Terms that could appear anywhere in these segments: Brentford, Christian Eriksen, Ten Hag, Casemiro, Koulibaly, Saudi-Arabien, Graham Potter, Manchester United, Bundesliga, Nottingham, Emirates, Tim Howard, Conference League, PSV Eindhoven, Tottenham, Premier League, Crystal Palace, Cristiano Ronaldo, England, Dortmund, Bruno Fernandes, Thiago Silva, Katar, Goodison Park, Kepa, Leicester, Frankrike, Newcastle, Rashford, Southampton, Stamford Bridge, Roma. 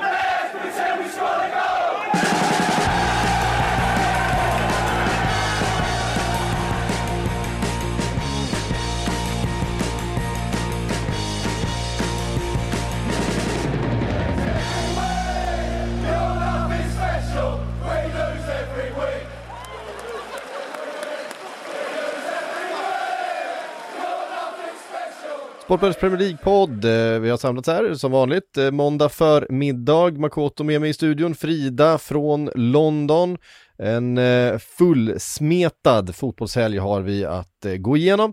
Let's pretend we score a goal! Sportbladets Premier League-podd. Vi har samlats här som vanligt. Måndag förmiddag. Makoto med mig i studion. Frida från London. En fullsmetad fotbollshelg har vi att gå igenom.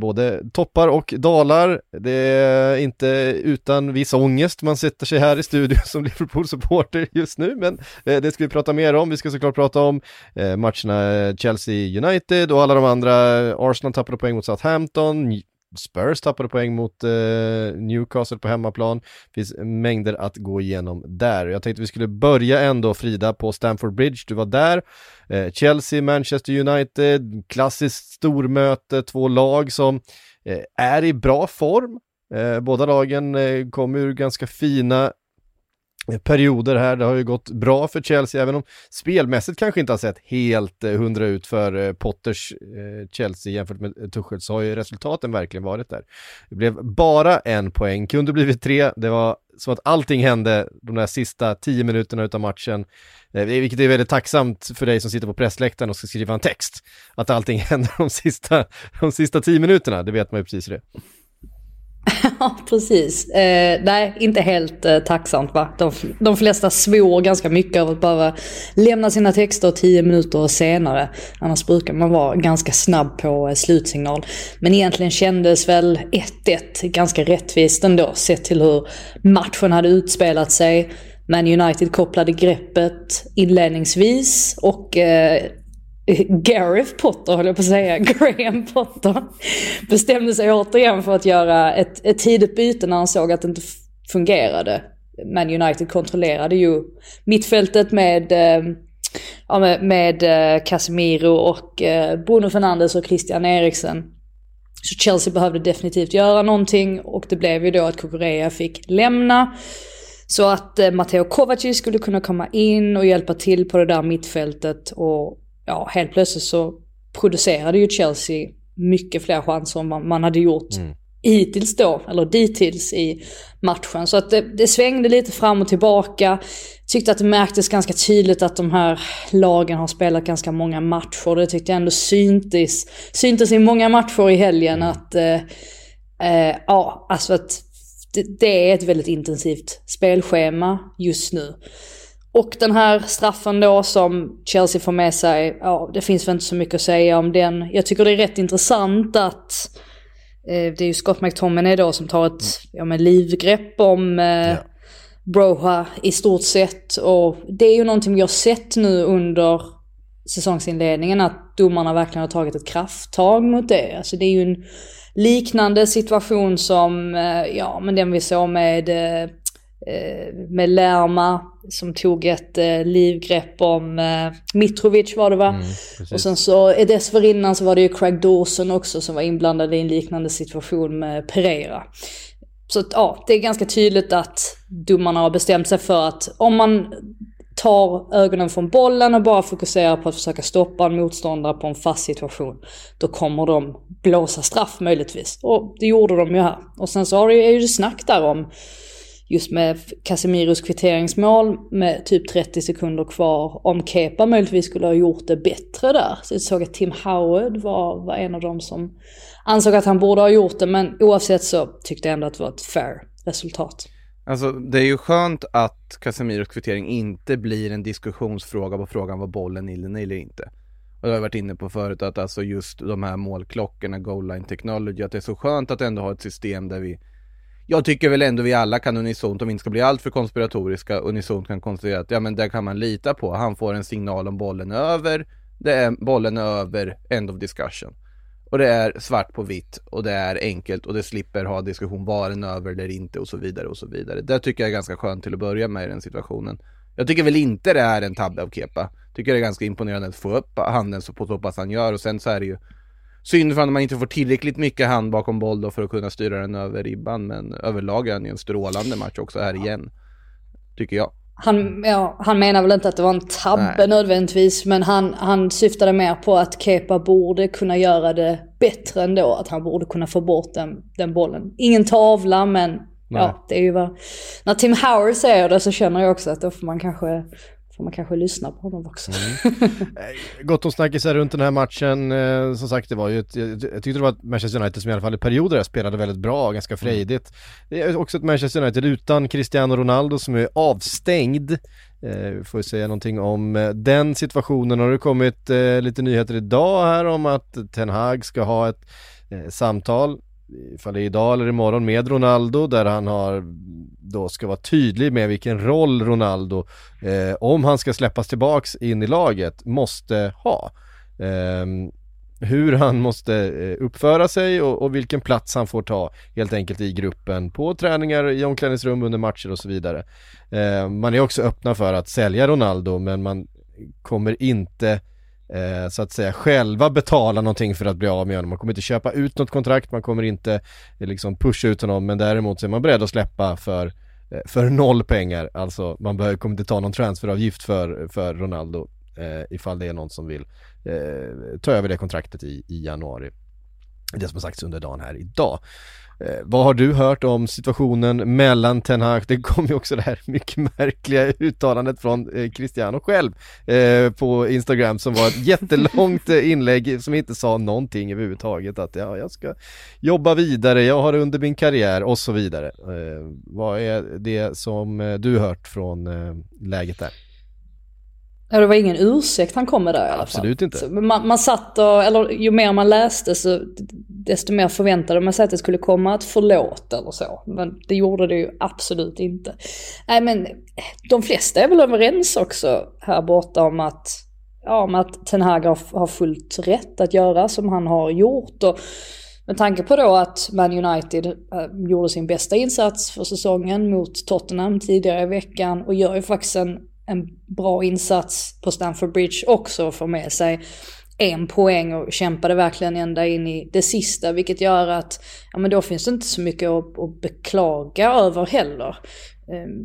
Både toppar och dalar. Det är inte utan viss ångest man sätter sig här i studion som Liverpool-supporter just nu, men det ska vi prata mer om. Vi ska såklart prata om matcherna Chelsea United och alla de andra. Arsenal tappade poäng mot Southampton. Spurs tappade poäng mot Newcastle på hemmaplan. Det finns mängder att gå igenom där. Jag tänkte vi skulle börja ändå, Frida, på Stamford Bridge. Du var där. Chelsea, Manchester United, klassiskt stormöte. Två lag som är i bra form. Båda lagen kom ur ganska fina perioder här. Det har ju gått bra för Chelsea, även om spelmässigt kanske inte har sett helt 100 ut för Potters Chelsea jämfört med Tuchel, så har ju resultaten verkligen varit där. Det blev bara en poäng, kunde blivit 3. Det var som att allting hände de där sista 10 minuterna utav matchen, vilket är väldigt tacksamt för dig som sitter på pressläktaren och ska skriva en text, att allting händer de sista 10 minuterna. Det vet man ju precis det. Ja, precis. Nej, inte helt tacksamt, va? De flesta svor ganska mycket av att bara lämna sina texter 10 minuter senare. Annars brukar man vara ganska snabb på slutsignal. Men egentligen kändes väl 1-1 ganska rättvist ändå, sett till hur matchen hade utspelat sig. Men United kopplade greppet inledningsvis och... Graham Potter bestämde sig återigen för att göra ett tidigt byte när han såg att det inte fungerade. Men United kontrollerade ju mittfältet med Casemiro och Bruno Fernandes och Christian Eriksen. Så Chelsea behövde definitivt göra någonting, och det blev ju då att Cucurella fick lämna. Så att Mateo Kovacic skulle kunna komma in och hjälpa till på det där mittfältet, och ja, helt plötsligt så producerade ju Chelsea mycket fler chanser än man hade gjort dittills i matchen. Så att det svängde lite fram och tillbaka. Tyckte att det märktes ganska tydligt att de här lagen har spelat ganska många matcher. Det tyckte jag ändå syntes i många matcher i helgen att det är ett väldigt intensivt spelschema just nu. Och den här straffen då som Chelsea får med sig, ja, det finns väl inte så mycket att säga om den. Jag tycker det är rätt intressant att det är ju Scott McTominay då som tar ett livgrepp om Broha i stort sett. Och det är ju någonting jag sett nu under säsongsinledningen, att domarna verkligen har tagit ett krafttag mot det. Alltså det är ju en liknande situation som den vi såg med Lerma som tog ett livgrepp om Mitrovic var det, va? Och sen så dessförinnan så var det ju Craig Dawson också som var inblandad i en liknande situation med Pereira. Så det är ganska tydligt att domarna har bestämt sig för att om man tar ögonen från bollen och bara fokuserar på att försöka stoppa en motståndare på en fast situation, då kommer de blåsa straff möjligtvis. Och det gjorde de ju här. Och sen så är det snack där om just med Casemiros kvitteringsmål med typ 30 sekunder kvar, om Kepa möjligtvis skulle ha gjort det bättre där. Så jag såg att Tim Howard var en av dem som ansåg att han borde ha gjort det, men oavsett så tyckte jag ändå att det var ett fair resultat. Alltså det är ju skönt att Casemiros kvittering inte blir en diskussionsfråga på frågan vad bollen inne eller inte. Och det har jag varit inne på förut, att alltså just de här målklockorna, goal line technology, att det är så skönt att ändå ha ett system där vi, jag tycker väl ändå vi alla kan unisont, om vi inte ska bli allt för konspiratoriska, unisont kan konstatera att ja, men där kan man lita på. Han får en signal om bollen över, det är bollen över, end of discussion. Och det är svart på vitt och det är enkelt och det slipper ha diskussion var den över eller inte och så vidare och så vidare. Det tycker jag är ganska skönt till att börja med i den situationen. Jag tycker väl inte det är en tabbe av Kepa. Tycker det är ganska imponerande att få upp handen så på hoppas han gör, och sen så är det ju synd för att man inte får tillräckligt mycket hand bakom boll då för att kunna styra den över ribban, men överlag är han ju en strålande match också här igen, tycker jag. Han menar väl inte att det var en tabbe nödvändigtvis, men han syftade mer på att Kepa borde kunna göra det bättre ändå, att han borde kunna få bort den bollen. Ingen tavla, men ja, det är ju vad... När Tim Howard säger det så känner jag också att då får man kanske lyssna på honom också. Mm. Gott att snacka sig runt den här matchen. Som sagt, det var ju jag tyckte det var ett Manchester United som i alla fall i perioder spelade väldigt bra, ganska frejdigt. Det är också ett Manchester United utan Cristiano Ronaldo som är avstängd. Får vi säga någonting om den situationen? Har det kommit lite nyheter idag här om att Ten Hag ska ha ett samtal, ifall det är idag eller imorgon, med Ronaldo, där han då ska vara tydlig med vilken roll Ronaldo, om han ska släppas tillbaks in i laget, måste ha. Hur han måste uppföra sig och vilken plats han får ta helt enkelt i gruppen, på träningar, i omklädningsrum, under matcher och så vidare. Man är också öppna för att sälja Ronaldo, men man kommer inte så att säga själva betala någonting för att bli av med honom. Man kommer inte köpa ut något kontrakt, man kommer inte liksom pusha ut honom, men däremot så är man beredd att släppa för noll pengar. Alltså man kommer inte ta någon transferavgift för Ronaldo ifall det är någon som vill ta över det kontraktet i januari. Det som har sagts under dagen här idag. Vad har du hört om situationen mellan Ten Hag? Det kom ju också det här mycket märkliga uttalandet från Cristiano själv på Instagram, som var ett jättelångt inlägg som inte sa någonting överhuvudtaget, att ja, jag ska jobba vidare, jag har det under min karriär och så vidare. Vad är det som du hört från läget där? Ja, det var ingen ursäkt han kom med där i alla absolut fall. Inte. Man satt och, eller ju mer man läste så desto mer förväntade man sig att det skulle komma ett förlåt eller så. Men det gjorde det ju absolut inte. Nej, men de flesta är väl överens också här borta om att, ja, om att Ten Hag har fullt rätt att göra som han har gjort. Och med tanke på då att Man United gjorde sin bästa insats för säsongen mot Tottenham tidigare i veckan och gör ju faktiskt en bra insats på Stamford Bridge också, får med sig en poäng och kämpade verkligen ända in i det sista, vilket gör att ja, men då finns det inte så mycket att beklaga över heller.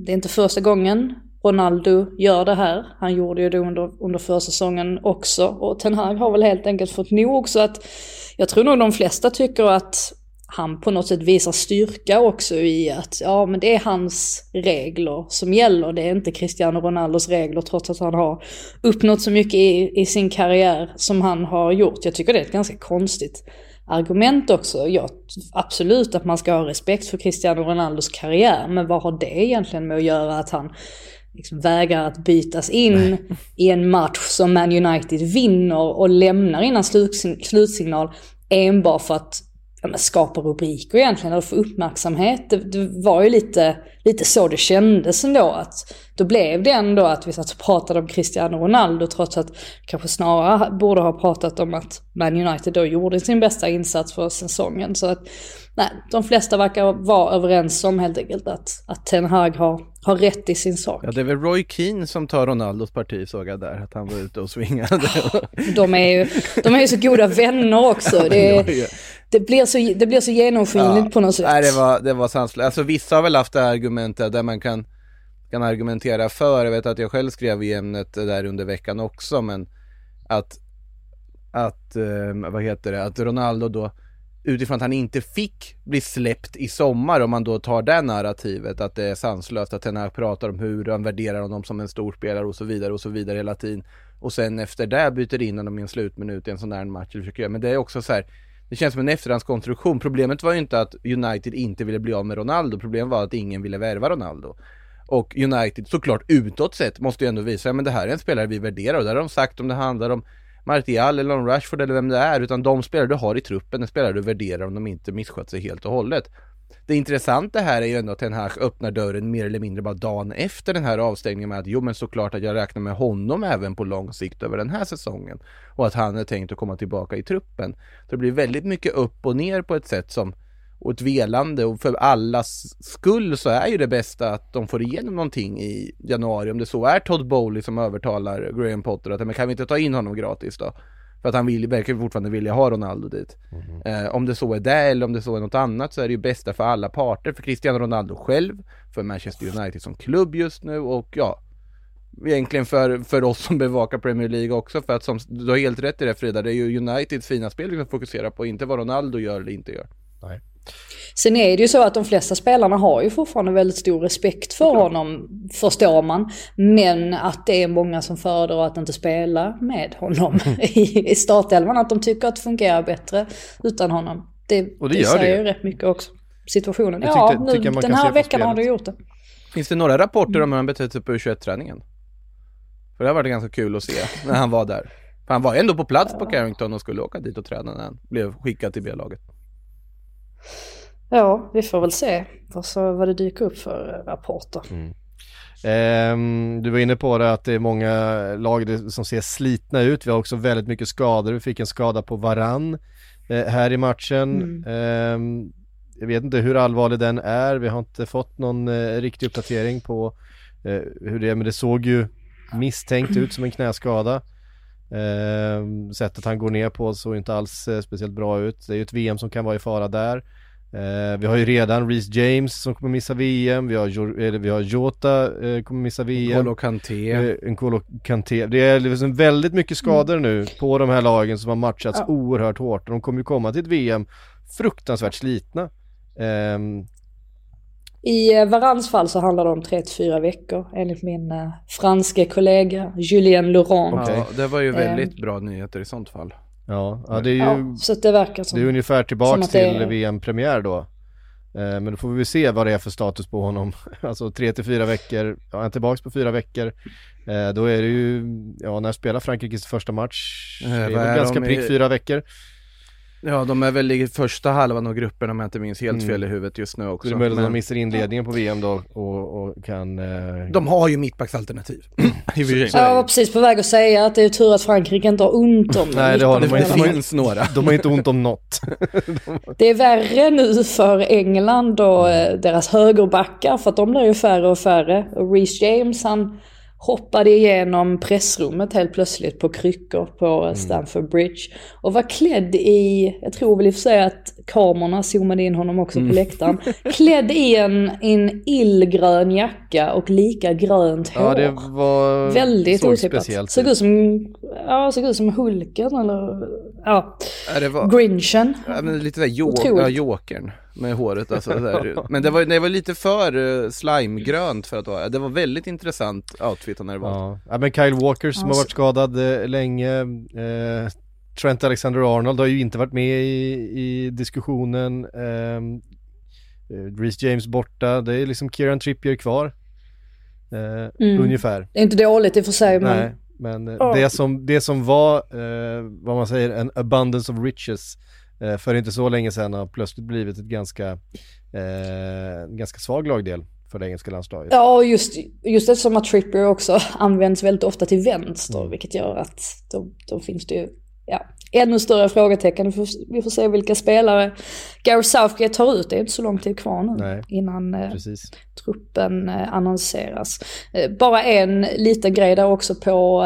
Det är inte första gången Ronaldo gör det här. Han gjorde ju det under försäsongen också, och Ten Hag har väl helt enkelt fått nog, så att jag tror nog de flesta tycker att han på något sätt visar styrka också i att ja, men det är hans regler som gäller. Det är inte Cristiano Ronaldos regler, trots att han har uppnått så mycket i sin karriär som han har gjort. Jag tycker det är ett ganska konstigt argument också. Ja, absolut att man ska ha respekt för Cristiano Ronaldos karriär, men vad har det egentligen med att göra att han liksom vägrar att bytas in i en match som Man United vinner och lämnar innan slutsignal enbart för att skapa rubriker egentligen eller få uppmärksamhet. Det var ju lite så det kändes ändå, att då blev det ändå att vi satt och pratade om Cristiano Ronaldo, trots att kanske snarare borde ha pratat om att Man United då gjorde sin bästa insats för säsongen. Så att nej, de flesta verkar vara överens om helt enkelt att Ten Hag har rätt i sin sak. Ja, det är väl Roy Keane som tar Ronaldos parti, såg jag där, att han var ute och svingade. De är ju så goda vänner också. Det blir så genomskinligt på något sätt. Nej, det var sanslöst. Alltså vissa har väl haft det här argumentet där man kan argumentera för. Jag vet att jag själv skrev i ämnet där under veckan också, men att Ronaldo då, utifrån att han inte fick bli släppt i sommar, om man då tar det narrativet att det är sanslöst att den här pratar om hur han värderar honom som en storspelare och så vidare hela tiden, och sen efter det byter in honom i en slutminut i en sån där match. Men det är också så här, Det känns som en efterhandskonstruktion. Problemet var ju inte att United inte ville bli av med Ronaldo. Problemet var att ingen ville värva Ronaldo. Och United såklart utåt sett måste ju ändå visa, men det här är en spelare vi värderar. Och där har de sagt, om det handlar om Martial eller om Rashford eller vem det är, utan de spelare du har i truppen, de spelare du värderar om de inte misskött sig helt och hållet. Det intressanta här är ju ändå att Ten Hag öppnar dörren mer eller mindre bara dagen efter den här avstängningen med att jo, men såklart att jag räknar med honom även på lång sikt över den här säsongen. Och att han är tänkt att komma tillbaka i truppen. Det blir väldigt mycket upp och ner på ett sätt som, och ett velande, och för allas skull så är ju det bästa att de får igenom någonting i januari. Om det så är Todd Bowley som övertalar Graham Potter att men kan vi inte ta in honom gratis då? För att han verkar fortfarande vilja ha Ronaldo dit. Om det så är det eller om det så är något annat, så är det ju bästa för alla parter. För Cristiano Ronaldo själv, för Manchester United som klubb just nu, och ja, egentligen för oss som bevakar Premier League också. För att som, du har helt rätt i det, Frida, det är ju Uniteds fina spel vi kan fokusera på, inte vad Ronaldo gör eller inte gör. Nej. Sen är det ju så att de flesta spelarna har ju fortfarande väldigt stor respekt för honom, förstår man, men att det är många som föredrar att inte spela med honom i startelvan, att de tycker att det fungerar bättre utan honom. Det gör säger det ju rätt mycket också, situationen. Jag tycker den här veckan har du gjort det. Finns det några rapporter om hur han betett sig på U21-träningen? För det har varit ganska kul att se när han var där. För han var ändå på plats på Carrington och skulle åka dit och träna när han blev skickad till B-laget. Ja, vi får väl se vad det dyker upp för rapporter. Du var inne på det att det är många lag som ser slitna ut. Vi har också väldigt mycket skador. Vi fick en skada på Varane här i matchen. Jag vet inte hur allvarlig den är. Vi har inte fått någon riktig uppdatering på hur det är, men det såg ju misstänkt ut som en knäskada. Sättet han går ner på såg inte alls speciellt bra ut. Det är ju ett VM som kan vara i fara där. Vi har ju redan Reece James som kommer missa VM. Vi har Jota kommer missa VM. N'Golo Kanté. Det är liksom väldigt mycket skador nu på de här lagen som har matchats oerhört hårt. De kommer ju komma till ett VM fruktansvärt slitna. I Varans fall så handlar det om 3-4 veckor enligt min franske kollega Julien Laurent. Okay. Ja, det var ju väldigt bra nyheter i sånt fall. Ja, det är ju så det verkar som, det är ungefär tillbaka till VM-premiär då. Men då får vi se vad det är för status på honom. Alltså 3-4 veckor, han är tillbaka på 4 veckor. Då är det ju, när spelar Frankrikes första match? Det är ganska prick 4 veckor. Ja, de är väl i första halvan av gruppen, om jag inte minns helt fel i huvudet just nu också. Det är möjligt att de missar inledningen på VM då och kan... De har ju mittbacksalternativ. Jag var precis på väg att säga att det är tur att Frankrike inte har ont om Nej, det har de inte. Det finns några. De har inte ont om något. Det är värre nu för England och deras högerbackar, för att de blir ju färre och färre. Och Reece James, han hoppade igenom pressrummet helt plötsligt på kryckor på Stamford Bridge och var klädd i, jag tror väl i och för sig att kamerorna zoomade in honom också på läktaren, klädd i en illgrön jacka och lika grönt hår. Ja, det var väldigt otippat. Såg ut som Hulken eller det var Grinchen. Ja, men lite där Jokern med håret alltså, där. Men det var lite för slimegrönt för att det var väldigt intressant outfit när det var. Ja, men Kyle Walker som har varit skadad länge, Trent Alexander-Arnold har ju inte varit med i diskussionen, Reece James borta, det är liksom Kieran Trippier kvar ungefär. Det är inte dåligt i för sig, men det som var vad man säger, en abundance of riches för inte så länge sedan har plötsligt blivit ett ganska svag lagdel för det engelska landslaget. Ja, just eftersom att Trippier också används väldigt ofta till vänster, vilket gör att då finns det ju ännu större frågetecken. Vi får se vilka spelare Gareth Southgate tar ut. Det är inte så lång tid kvar nu innan truppen annonseras. Bara en liten grej där också på...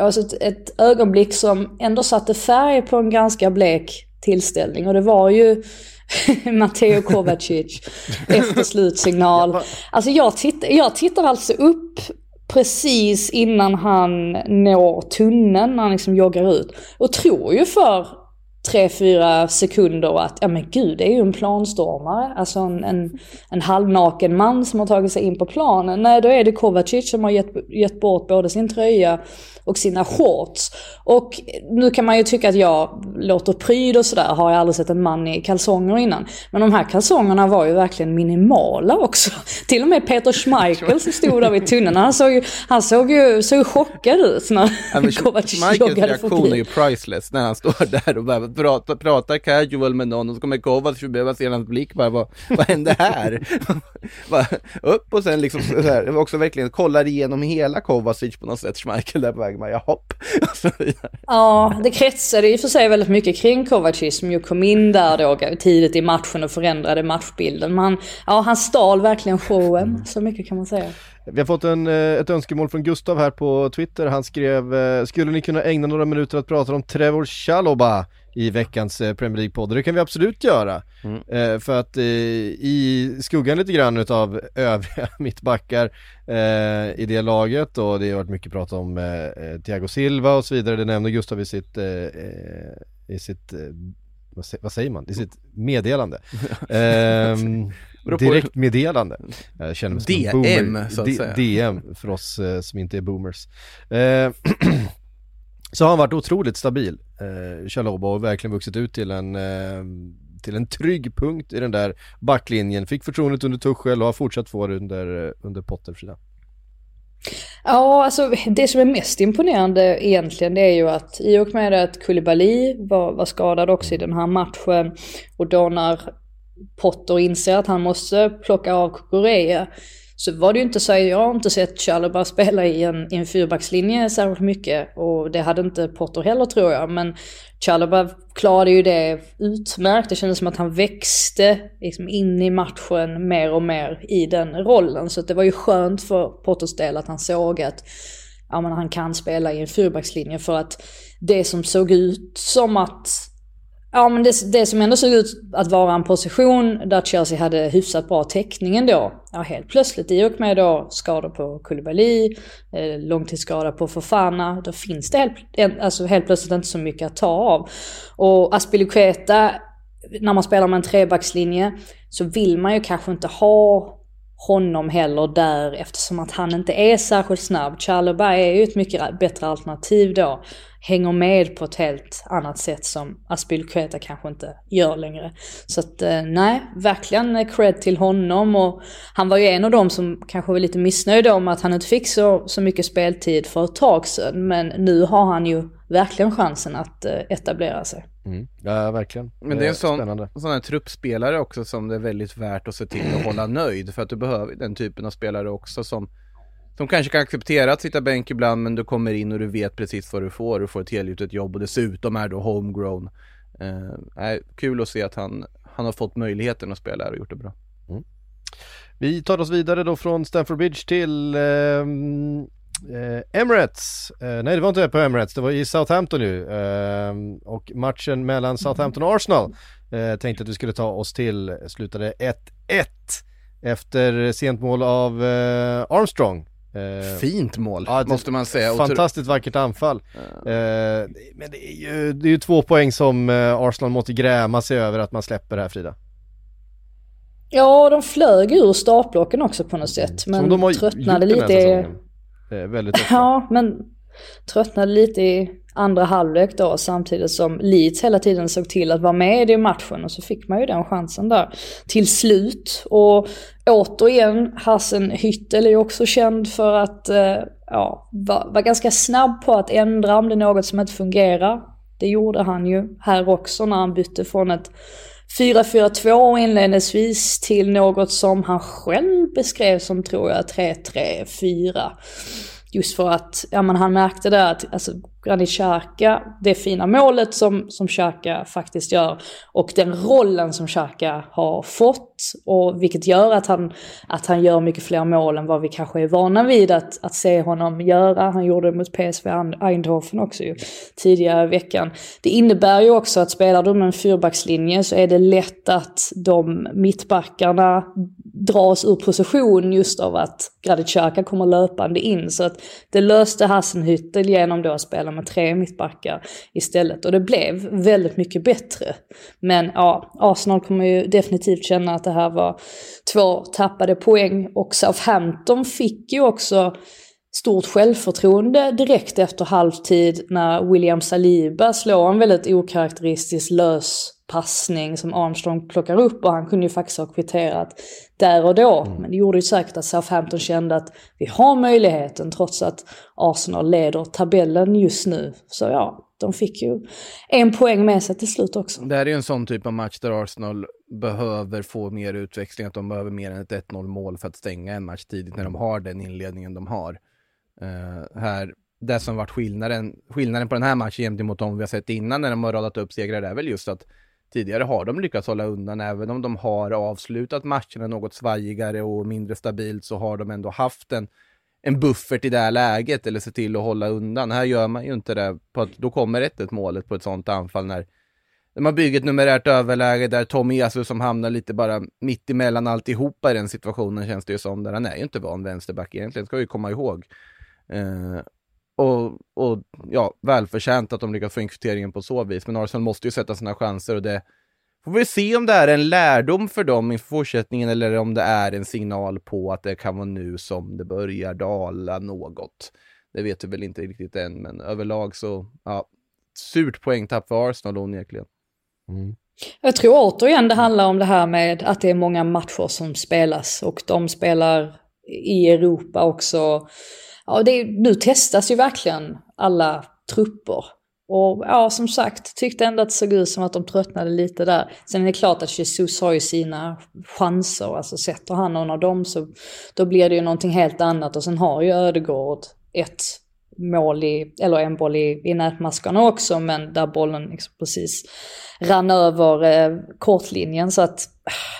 Alltså ett ögonblick som ändå satte färg på en ganska blek tillställning, och det var ju Mateo Kovacic efter slutsignal. Alltså jag tittar alltså upp precis innan han når tunneln, när han liksom joggar ut, och tror ju för 3-4 sekunder att, ja men gud, det är ju en planstormare. Alltså en halvnaken man som har tagit sig in på planen. Nej, då är det Kovacic som har gett bort både sin tröja och sina shorts. Och nu kan man ju tycka att jag låter pryd och sådär. Har jag aldrig sett en man i kalsonger innan. Men de här kalsongerna var ju verkligen minimala också. Till och med Peter Schmeichel som stod där vid tunneln. Han såg ju chockad ut när Kovacic joggade förbi. Schmeichels reaktion är ju priceless när han står där och bara pratar casual med någon och så kommer Kovacic och behöver se hans blick bara, vad hände här? Bara, upp och sen liksom så här, också verkligen kollar igenom hela Kovacic på något sätt, Schmeichel där på vägen bara, jahopp. Ja, det kretsade ju för sig väldigt mycket kring Kovacic som ju kom in där då tidigt i matchen och förändrade matchbilden. Men han stal verkligen showen, så mycket kan man säga. Vi har fått ett önskemål från Gustav här på Twitter. Han skrev, skulle ni kunna ägna några minuter att prata om Trevor Chalobah i veckans Premier League-podd? Det kan vi absolut göra. För att i skuggan lite grann av övriga mittbackar i det laget, och det har varit mycket prat om Thiago Silva och så vidare. Det nämnde Gustav i sitt vad säger man? I sitt meddelande. Direkt meddelande. Jag känner mig som DM, boomer. Så att säga. DM för oss som inte är boomers. Så har han varit otroligt stabil, Chalobah, och verkligen vuxit ut till en trygg punkt i den där backlinjen. Fick förtroendet under Tuchel och har fortsatt få det under Potter sida. Ja, alltså det som är mest imponerande egentligen, det är ju att i och med att Koulibaly var skadad också i den här matchen, och då när Potter inser att han måste plocka av Korea, så var det ju inte så, jag har inte sett Chalobah spela i en fyrbackslinje särskilt mycket, och det hade inte Potter heller, tror jag, men Chalobah klarade ju det utmärkt. Det kändes som att han växte liksom in i matchen mer och mer i den rollen, så det var ju skönt för Potters del att han såg att han kan spela i en fyrbackslinje, för att det som såg ut som att det som ändå såg ut att vara en position där Chelsea hade hyfsat bra täckningen då. Ja, helt plötsligt i och med då skador på Koulibaly, långtidsskada på Fofana, då finns det helt plötsligt inte så mycket att ta av. Och Aspilicueta, när man spelar med en trebackslinje så vill man ju kanske inte ha honom heller där, eftersom att han inte är särskilt snabb. Chalobah är ju ett mycket bättre alternativ då. Hänger med på ett helt annat sätt som Aspilicueta kanske inte gör längre. Så att nej, verkligen cred till honom, och han var ju en av dem som kanske var lite missnöjd om att han inte fick så mycket speltid för ett tag sedan, men nu har han ju verkligen chansen att etablera sig. Ja, verkligen. Men det är en sån här truppspelare också som det är väldigt värt att se till att hålla nöjd, för att du behöver den typen av spelare också som kanske kan acceptera att sitta bänk ibland, men du kommer in och du vet precis vad du får. Du får ett helgjutet jobb och dessutom är då homegrown. Kul att se att han har fått möjligheten att spela här och gjort det bra. Vi tar oss vidare då från Stamford Bridge till Emirates. Nej, det var inte på Emirates, det var i Southampton nu. Och matchen mellan Southampton och Arsenal tänkte att vi skulle ta oss till, slutade 1-1 efter sent mål av Armstrong. Fint mål, måste man säga. Fantastiskt vackert anfall. Men det är ju 2 poäng som Arsenal måste gräma sig över att man släpper här, Frida. Ja, de flög ur startblocken också på något sätt, men de tröttnade lite. Väldigt ofta. Ja, men tröttnade lite i andra halvlek då, samtidigt som Leeds hela tiden såg till att vara med i matchen, och så fick man ju den chansen där till slut. Och återigen, Hassen Hüttel är också känd för att vara ganska snabb på att ändra om det är något som inte fungerar. Det gjorde han ju här också när han bytte från ett 4-4-2 inledningsvis till något som han själv beskrev som, tror jag, 3-3-4. Just för att han märkte där att Granit Xhaka, det fina målet som Xhaka faktiskt gör, och den rollen som Xhaka har fått, och vilket gör att han gör mycket fler mål än vad vi kanske är vana vid att se honom göra. Han gjorde det mot PSV Eindhoven också ju, tidigare i veckan. Det innebär ju också att spelar de en fyrbackslinje så är det lätt att de mittbackarna dras ur position just av att Granit Xhaka kommer löpande in. Så att det löste Hasenhüttl genom då att spela med tre mittbackar istället. Och det blev väldigt mycket bättre. Men ja, Arsenal kommer ju definitivt känna att det här var två tappade poäng. Och Southampton fick ju också stort självförtroende direkt efter halvtid när William Saliba slår en väldigt okaraktäristisk lös passning som Armstrong plockar upp, och han kunde ju faktiskt ha kvitterat där och då. Men det gjorde ju säkert att Southampton kände att vi har möjligheten trots att Arsenal leder tabellen just nu. Så ja, de fick ju en poäng med sig till slut också. Det här är ju en sån typ av match där Arsenal behöver få mer utväxling, att de behöver mer än ett 1-0 mål för att stänga en match tidigt när de har den inledningen de har. Här, det som varit skillnaden på den här matchen jämt emot dem vi har sett innan när de har radat upp segrar är väl just att tidigare har de lyckats hålla undan, även om de har avslutat matcherna något svajigare och mindre stabilt, så har de ändå haft en buffert i det här läget eller se till att hålla undan. Här gör man ju inte det, på att då kommer 1-1 målet på ett sånt anfall när man bygger ett numerärt överläge där Tommy Jesus som hamnar lite bara mitt emellan alltihopa i den situationen, känns det ju som, där han är ju inte van vänsterback egentligen, ska vi komma ihåg. Och ja, välförtjänt att de lyckas få in kvitteringen på så vis, men Arsenal måste ju sätta sina chanser, och det får vi se om det är en lärdom för dem i fortsättningen eller om det är en signal på att det kan vara nu som det börjar dala något. Det vet vi väl inte riktigt än, men överlag så ja, surt poängtapp för Arsenal onekligen. Jag tror återigen det handlar om det här med att det är många matcher som spelas, och de spelar i Europa också. Ja, nu testas ju verkligen alla trupper. Och ja, som sagt, tyckte ändå att det såg ut som att de tröttnade lite där. Sen är det klart att Jesus har ju sina chanser. Alltså sätter han någon av dem så då blir det ju någonting helt annat. Och sen har ju Ödegård en boll i nätmaskarna också. Men där bollen liksom precis rann över kortlinjen. Så att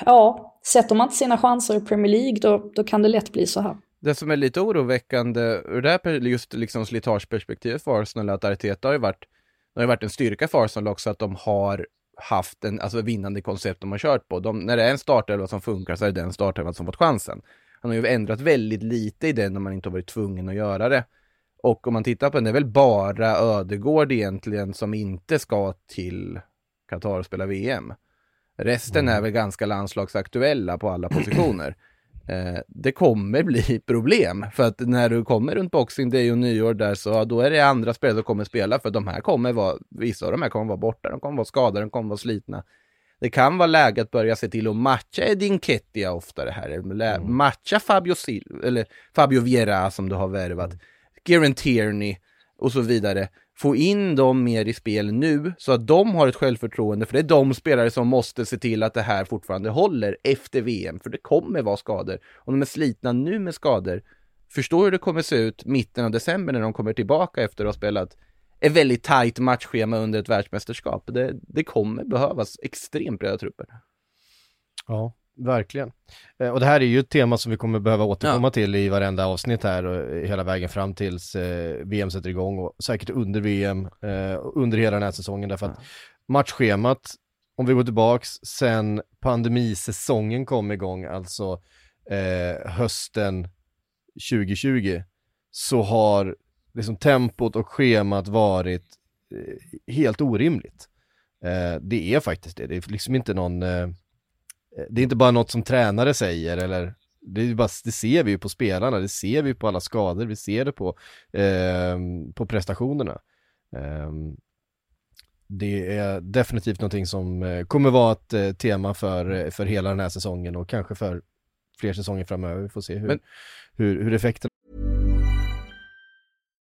ja, sätter man inte sina chanser i Premier League då kan det lätt bli så här. Det som är lite oroväckande ur det här just liksom slitageperspektivet för Arsenal, att Arteta har ju varit en styrka för Arsenal också, att de har haft en vinnande koncept de har kört på. När det är en startelva som funkar så är det den startelva som fått chansen. Han har ju ändrat väldigt lite i den om man inte har varit tvungen att göra det. Och om man tittar på den, det är väl bara Ödegård egentligen som inte ska till Katar och spela VM. Resten är väl ganska landslagsaktuella på alla positioner. Det kommer bli problem, för att när du kommer runt Boxing Day och nyår där, så då är det andra spelare som kommer spela, för vissa av de här kommer vara borta, de kommer vara skadade, de kommer vara slitna. Det kan vara läge att börja se till att matcha Edin Ketia ofta det här, eller matcha Fabio Vieira som du har värvat, Kieran Tierney och så vidare. Få in dem mer i spel nu så att de har ett självförtroende, för det är de spelare som måste se till att det här fortfarande håller efter VM, för det kommer vara skador. Och de är slitna nu med skador. Förstår hur det kommer se ut mitten av december när de kommer tillbaka efter att ha spelat ett väldigt tajt matchschema under ett världsmästerskap. Det kommer behövas extremt breda trupper. Ja, verkligen. Och det här är ju ett tema som vi kommer behöva återkomma till i varenda avsnitt här och hela vägen fram tills VM sätter igång, och säkert under VM under hela den här säsongen, därför att matchschemat, om vi går tillbaks sen pandemisäsongen kom igång, alltså hösten 2020, så har liksom tempot och schemat varit helt orimligt. Det är faktiskt det. Det är liksom inte någon... Det är inte bara något som tränare säger, eller det ser vi ju på spelarna, det ser vi på alla skador, vi ser det på prestationerna. Det är definitivt någonting som kommer vara ett tema för hela den här säsongen och kanske för fler säsonger framöver. Vi får se hur effekten.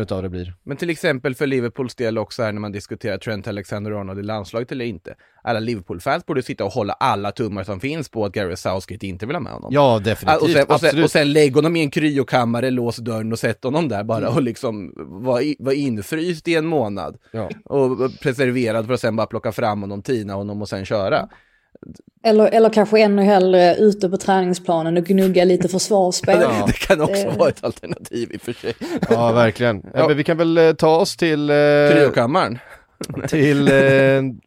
utav det blir. Men till exempel för Liverpools del också här när man diskuterar Trent Alexander-Arnold i landslaget eller inte. Alla Liverpool-fans borde sitta och hålla alla tummar som finns på att Gareth Southgate inte vill ha med honom. Ja, definitivt. Och sen lägger honom i en kryokammare, låser dörren och sätter honom där bara och liksom var infryst i en månad. Ja. Och preserverad för att sen bara plocka fram honom, tina honom och sen köra. Eller kanske ännu hellre ute på träningsplanen och gnugga lite försvarsspel. Ja. Det kan också vara ett alternativ i och för sig. Ja, verkligen. Ja. Men vi kan väl ta oss till... Kryokammaren. Till,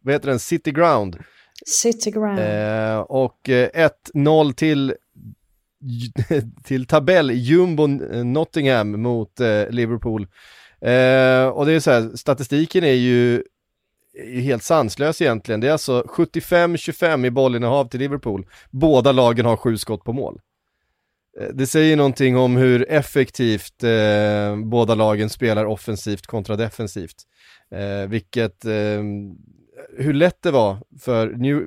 vad heter den? City Ground. City Ground. Och 1-0 till tabell Jumbo Nottingham mot Liverpool. Och det är så här, statistiken är ju... helt sanslös egentligen. Det är alltså 75-25 i bollinnehav till Liverpool. Båda lagen har 7 skott på mål. Det säger någonting om hur effektivt båda lagen spelar offensivt kontra defensivt. Hur lätt det var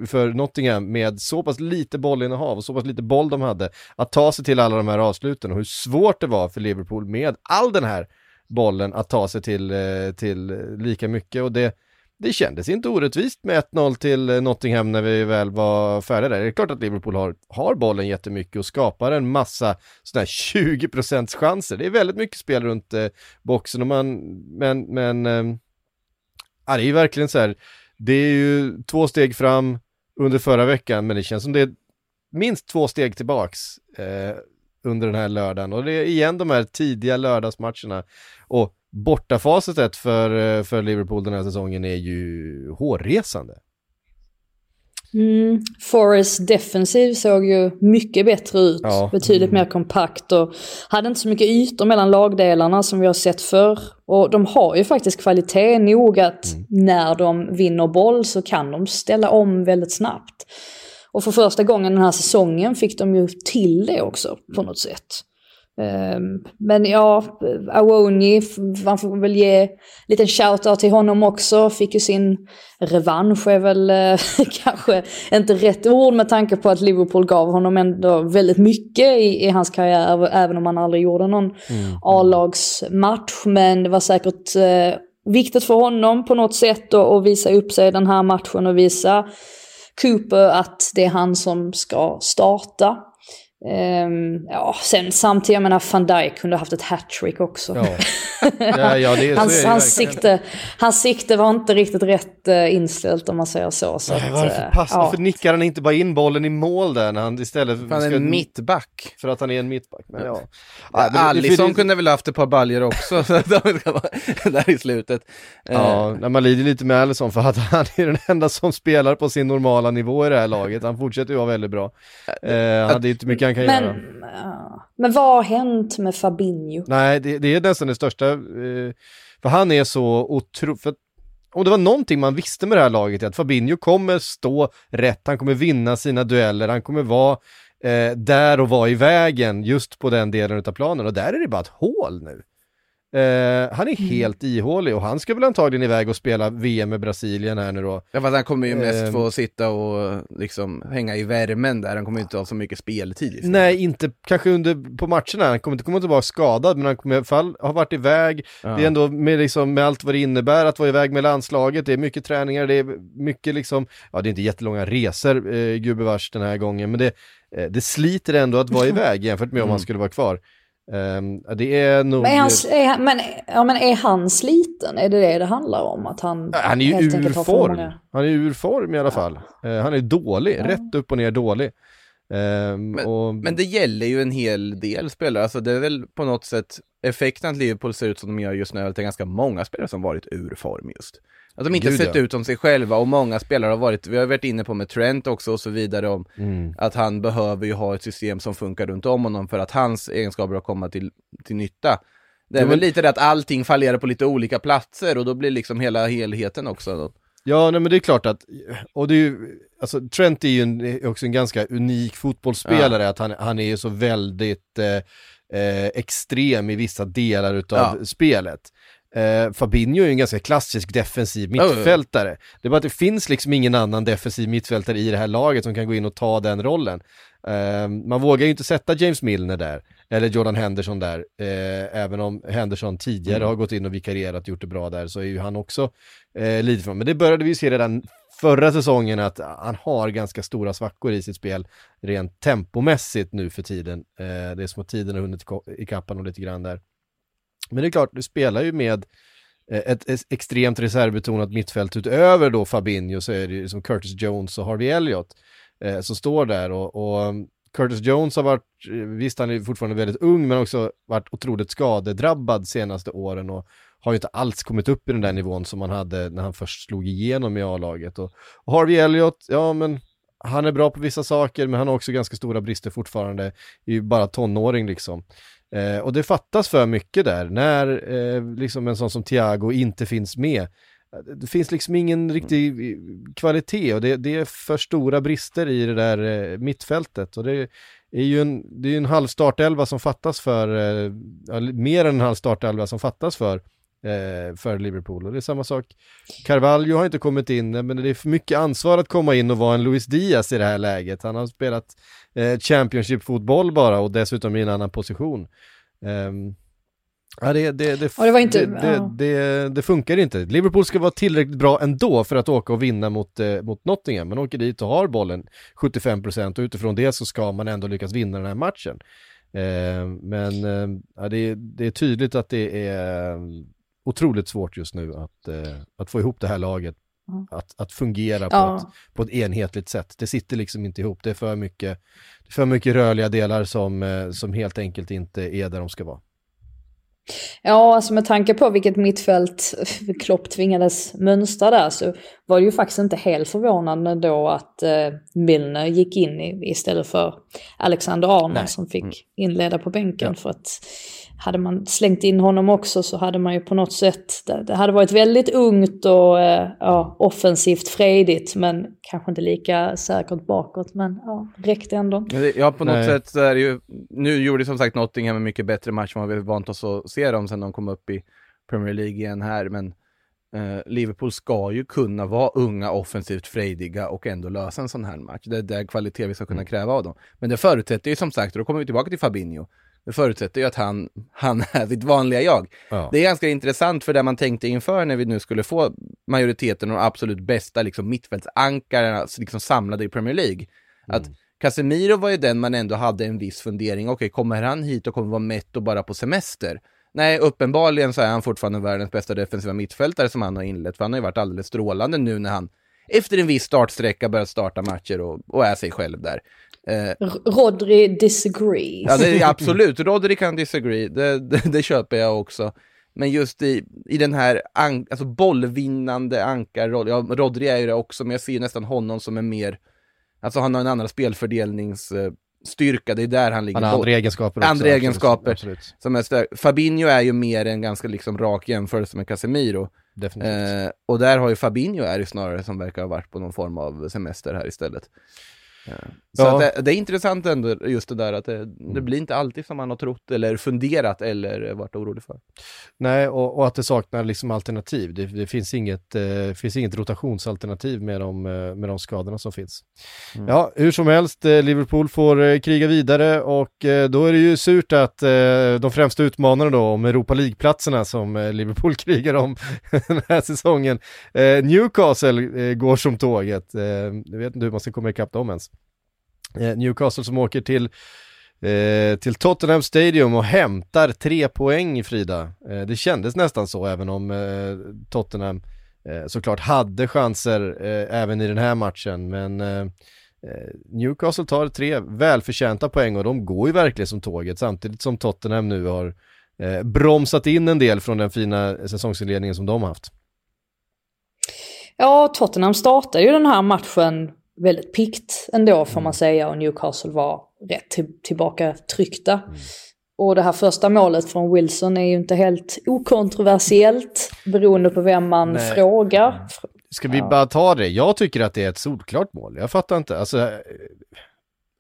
för Nottingham med så pass lite bollinnehav och så pass lite boll de hade att ta sig till alla de här avsluten och hur svårt det var för Liverpool med all den här bollen att ta sig till lika mycket. Och det kändes inte orättvist med 1-0 till Nottingham när vi väl var färdiga där. Det är klart att Liverpool har bollen jättemycket och skapar en massa sådana här 20% chanser. Det är väldigt mycket spel runt boxen. Och det är ju verkligen så här. Det är ju 2 steg fram under förra veckan, men det känns som det är minst 2 steg tillbaks under den här lördagen. Och det är igen de här tidiga lördagsmatcherna. Och bortafaset för Liverpool den här säsongen är ju hårresande. Forest defensiv såg ju mycket bättre ut, betydligt mer kompakt och hade inte så mycket ytor mellan lagdelarna som vi har sett förr. Och de har ju faktiskt kvalitet nog att när de vinner boll så kan de ställa om väldigt snabbt. Och för första gången den här säsongen fick de ju till det också på något sätt. Men ja, Awoniyi, man får väl ge en liten shoutout till honom också. Fick ju sin revansch, är väl kanske inte rätt ord med tanke på att Liverpool gav honom ändå väldigt mycket i hans karriär, även om han aldrig gjorde någon A-lagsmatch. Men det var säkert viktigt för honom på något sätt att visa upp sig i den här matchen och visa Cooper att det är han som ska starta. Samtidigt, jag menar, Van Dijk kunde ha haft ett hattrick också. Hans sikte var inte riktigt rätt inställt om man säger så. Varför nickar han inte bara in bollen i mål där när han istället för en mittback? För att han är en mittback. Alisson kunde väl ha haft ett par baljer också där i slutet. När man lider lite med Alisson för att han är den enda som spelar på sin normala nivå i det här laget. Han fortsätter ju vara väldigt bra. Men vad har hänt med Fabinho? Nej, det är nästan det största. För han är så otroligt... Om det var någonting man visste med det här laget är att Fabinho kommer stå rätt. Han kommer vinna sina dueller. Han kommer vara där och vara i vägen just på den delen av planen. Och där är det bara ett hål nu. Han är helt ihålig och han ska väl antagligen iväg och spela VM med Brasilien här nu då. Ja, fast han kommer ju mest få sitta och liksom hänga i värmen där. Han kommer ju inte ha så mycket speltid. Liksom. Nej, inte kanske på matcherna. Han kommer inte vara skadad, men han kommer i alla fall ha varit iväg. Ja. Det är ändå med allt vad det innebär att vara iväg med landslaget. Det är mycket träningar, det är mycket liksom... Ja, det är inte jättelånga resor, gubevars den här gången, men det sliter ändå att vara iväg jämfört med om han skulle vara kvar. Det är nog... är han sliten? Är det handlar om? Att han är ju ur form. Han är ur form i alla fall. Han är dålig, rätt upp och ner dålig. Men det gäller ju en hel del spelare. Alltså det är väl på något sätt effekten att Liverpool ser ut som de gör just nu. Det är ganska många spelare som varit ur form just. Att de inte sett ut som sig själva, och många spelare har varit, vi har varit inne på med Trent också och så vidare om att han behöver ju ha ett system som funkar runt om honom för att hans egenskaper har kommit till nytta. Det är väl lite det att allting fallerar på lite olika platser och då blir liksom hela helheten också då. Ja, nej, men det är klart att, och det är ju, alltså Trent är ju också en ganska unik fotbollsspelare, att han är ju så väldigt extrem i vissa delar utav spelet. Fabinho är ju en ganska klassisk defensiv mittfältare. Det är bara att det finns liksom ingen annan defensiv mittfältare i det här laget som kan gå in och ta den rollen. Man vågar ju inte sätta James Milner där eller Jordan Henderson där, även om Henderson tidigare har gått in och vikarierat, gjort det bra där, så är ju han också lite från. Men det började vi se redan förra säsongen att han har ganska stora svackor i sitt spel rent tempomässigt nu för tiden. Det är som att tiden har hunnit i kappan och lite grann där. Men det är klart, du spelar ju med ett extremt reservbetonat mittfält utöver då Fabinho, så är det som Curtis Jones och Harvey Elliott som står där, och Curtis Jones har varit, visst han är fortfarande väldigt ung, men också varit otroligt skadedrabbad senaste åren och har ju inte alls kommit upp i den där nivån som man hade när han först slog igenom i A-laget. Och Harvey Elliott, ja men han är bra på vissa saker, men han har också ganska stora brister fortfarande, är ju bara tonåring liksom. Och det fattas för mycket där när liksom en sån som Thiago inte finns med. Det finns liksom ingen riktig kvalitet, och det är för stora brister i det där mittfältet, och det är ju en halvstartelva som fattas för mer än en halvstartelva som fattas för Liverpool, och det är samma sak. Carvalho har inte kommit in, men det är för mycket ansvar att komma in och vara en Luis Diaz i det här läget. Han har spelat Championship-fotboll bara, och dessutom i en annan position. Det funkar inte. Liverpool ska vara tillräckligt bra ändå för att åka och vinna mot Nottingham. Man åker dit och har bollen 75%, och utifrån det så ska man ändå lyckas vinna den här matchen. Det är tydligt att det är otroligt svårt just nu att få ihop det här laget, att fungera på ett enhetligt sätt. Det sitter liksom inte ihop. Det är för mycket rörliga delar som helt enkelt inte är där de ska vara. Ja, alltså med tanke på vilket mittfält Klopp tvingades mönstra där, så var det ju faktiskt inte helt förvånande då att Milner gick in istället för Alexander Arnold, som fick inleda på bänken. Ja. För att hade man slängt in honom också, så hade man ju på något sätt, det hade varit väldigt ungt och offensivt fredigt, men kanske inte lika säkert bakåt, men räckte ändå. Ja, på något sätt så är det ju, nu gjorde som sagt Nottingham en mycket bättre match än vad vi vant oss att se dem sen de kom upp i Premier League igen här, men Liverpool ska ju kunna vara unga, offensivt frejdiga och ändå lösa en sån här match. Det är där kvalitet vi ska kunna kräva av dem. Men det förutsätter ju som sagt, och då kommer vi tillbaka till Fabinho, det förutsätter ju att han är sitt vanliga jag. Ja. Det är ganska intressant, för det man tänkte inför när vi nu skulle få majoriteten och de absolut bästa liksom mittfältsankarna liksom samlade i Premier League. Att Casemiro var ju den man ändå hade en viss fundering. Okej, kommer han hit och kommer vara mätt och bara på semester? Nej, uppenbarligen så är han fortfarande världens bästa defensiva mittfältare som han har inlett. För han har ju varit alldeles strålande nu när han efter en viss startsträcka börjar starta matcher och är sig själv där. Rodri disagree. Ja, det är absolut. Rodri kan disagree. Det köper jag också. Men just i den här alltså bollvinnande ankarroll. Ja, Rodri är ju det också, men jag ser nästan honom som är mer... Alltså han har en annan spelfördelningsstyrka. Det är där han ligger. Han har andra egenskaper också. Andra egenskaper. Absolut. Som är Fabinho är ju mer en ganska liksom rak jämförelse med Casemiro. Definitivt. Och där har ju Fabinho är ju snarare som verkar ha varit på någon form av semester här istället. Så ja. Det är intressant ändå just det där att det blir inte alltid som man har trott eller funderat eller varit orolig för. Nej, och att det saknar liksom alternativ. Det finns inget rotationsalternativ med de skadorna som finns. Mm. Ja, hur som helst, Liverpool får kriga vidare, och då är det ju surt att de främsta utmanarna då om Europa League-platserna som Liverpool krigar om den här säsongen, Newcastle går som tåget. Jag vet inte hur man ska komma ikapp dem ens. Newcastle som åker till Tottenham Stadium och hämtar 3 poäng, Frida. Det kändes nästan så, även om Tottenham såklart hade chanser även i den här matchen, men Newcastle tar 3 välförtjänta poäng, och de går ju verkligen som tåget, samtidigt som Tottenham nu har bromsat in en del från den fina säsongsinledningen som de har haft. Ja, Tottenham startar ju den här matchen väldigt pikt ändå, får man säga, och Newcastle var rätt tillbaka tryckta. Och det här första målet från Wilson är ju inte helt okontroversiellt beroende på vem man frågar. Ska vi bara ta det? Jag tycker att det är ett solklart mål. Jag fattar inte. Alltså,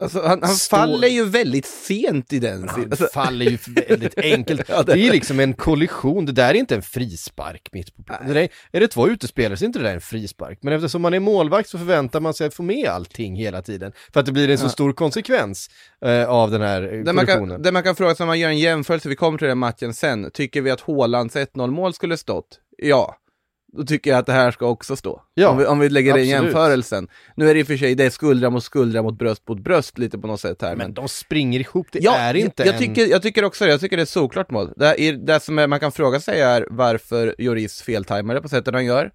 Alltså, han faller ju väldigt sent i den. Han faller ju väldigt enkelt. Det är liksom en kollision. Det där är inte en frispark mitt på planen. Är det två utespelare så är inte det där en frispark. Men eftersom man är målvakt så förväntar man sig att få med allting hela tiden. För att det blir en så stor konsekvens av den här kollisionen. Man kan fråga sig, när man gör en jämförelse, vi kommer till den matchen sen. Tycker vi att Haalands 1-0-mål skulle stått? Ja. Då tycker jag att det här ska också stå. Ja, om vi lägger det i jämförelsen. Nu är det i och för sig det skuldra mot bröst mot bröst lite på något sätt här. Men de springer ihop, det är inte jag tycker också det. Jag tycker det är ett såklart mål. Det som man kan fråga sig är varför Lloris feltajmade på sättet han gör.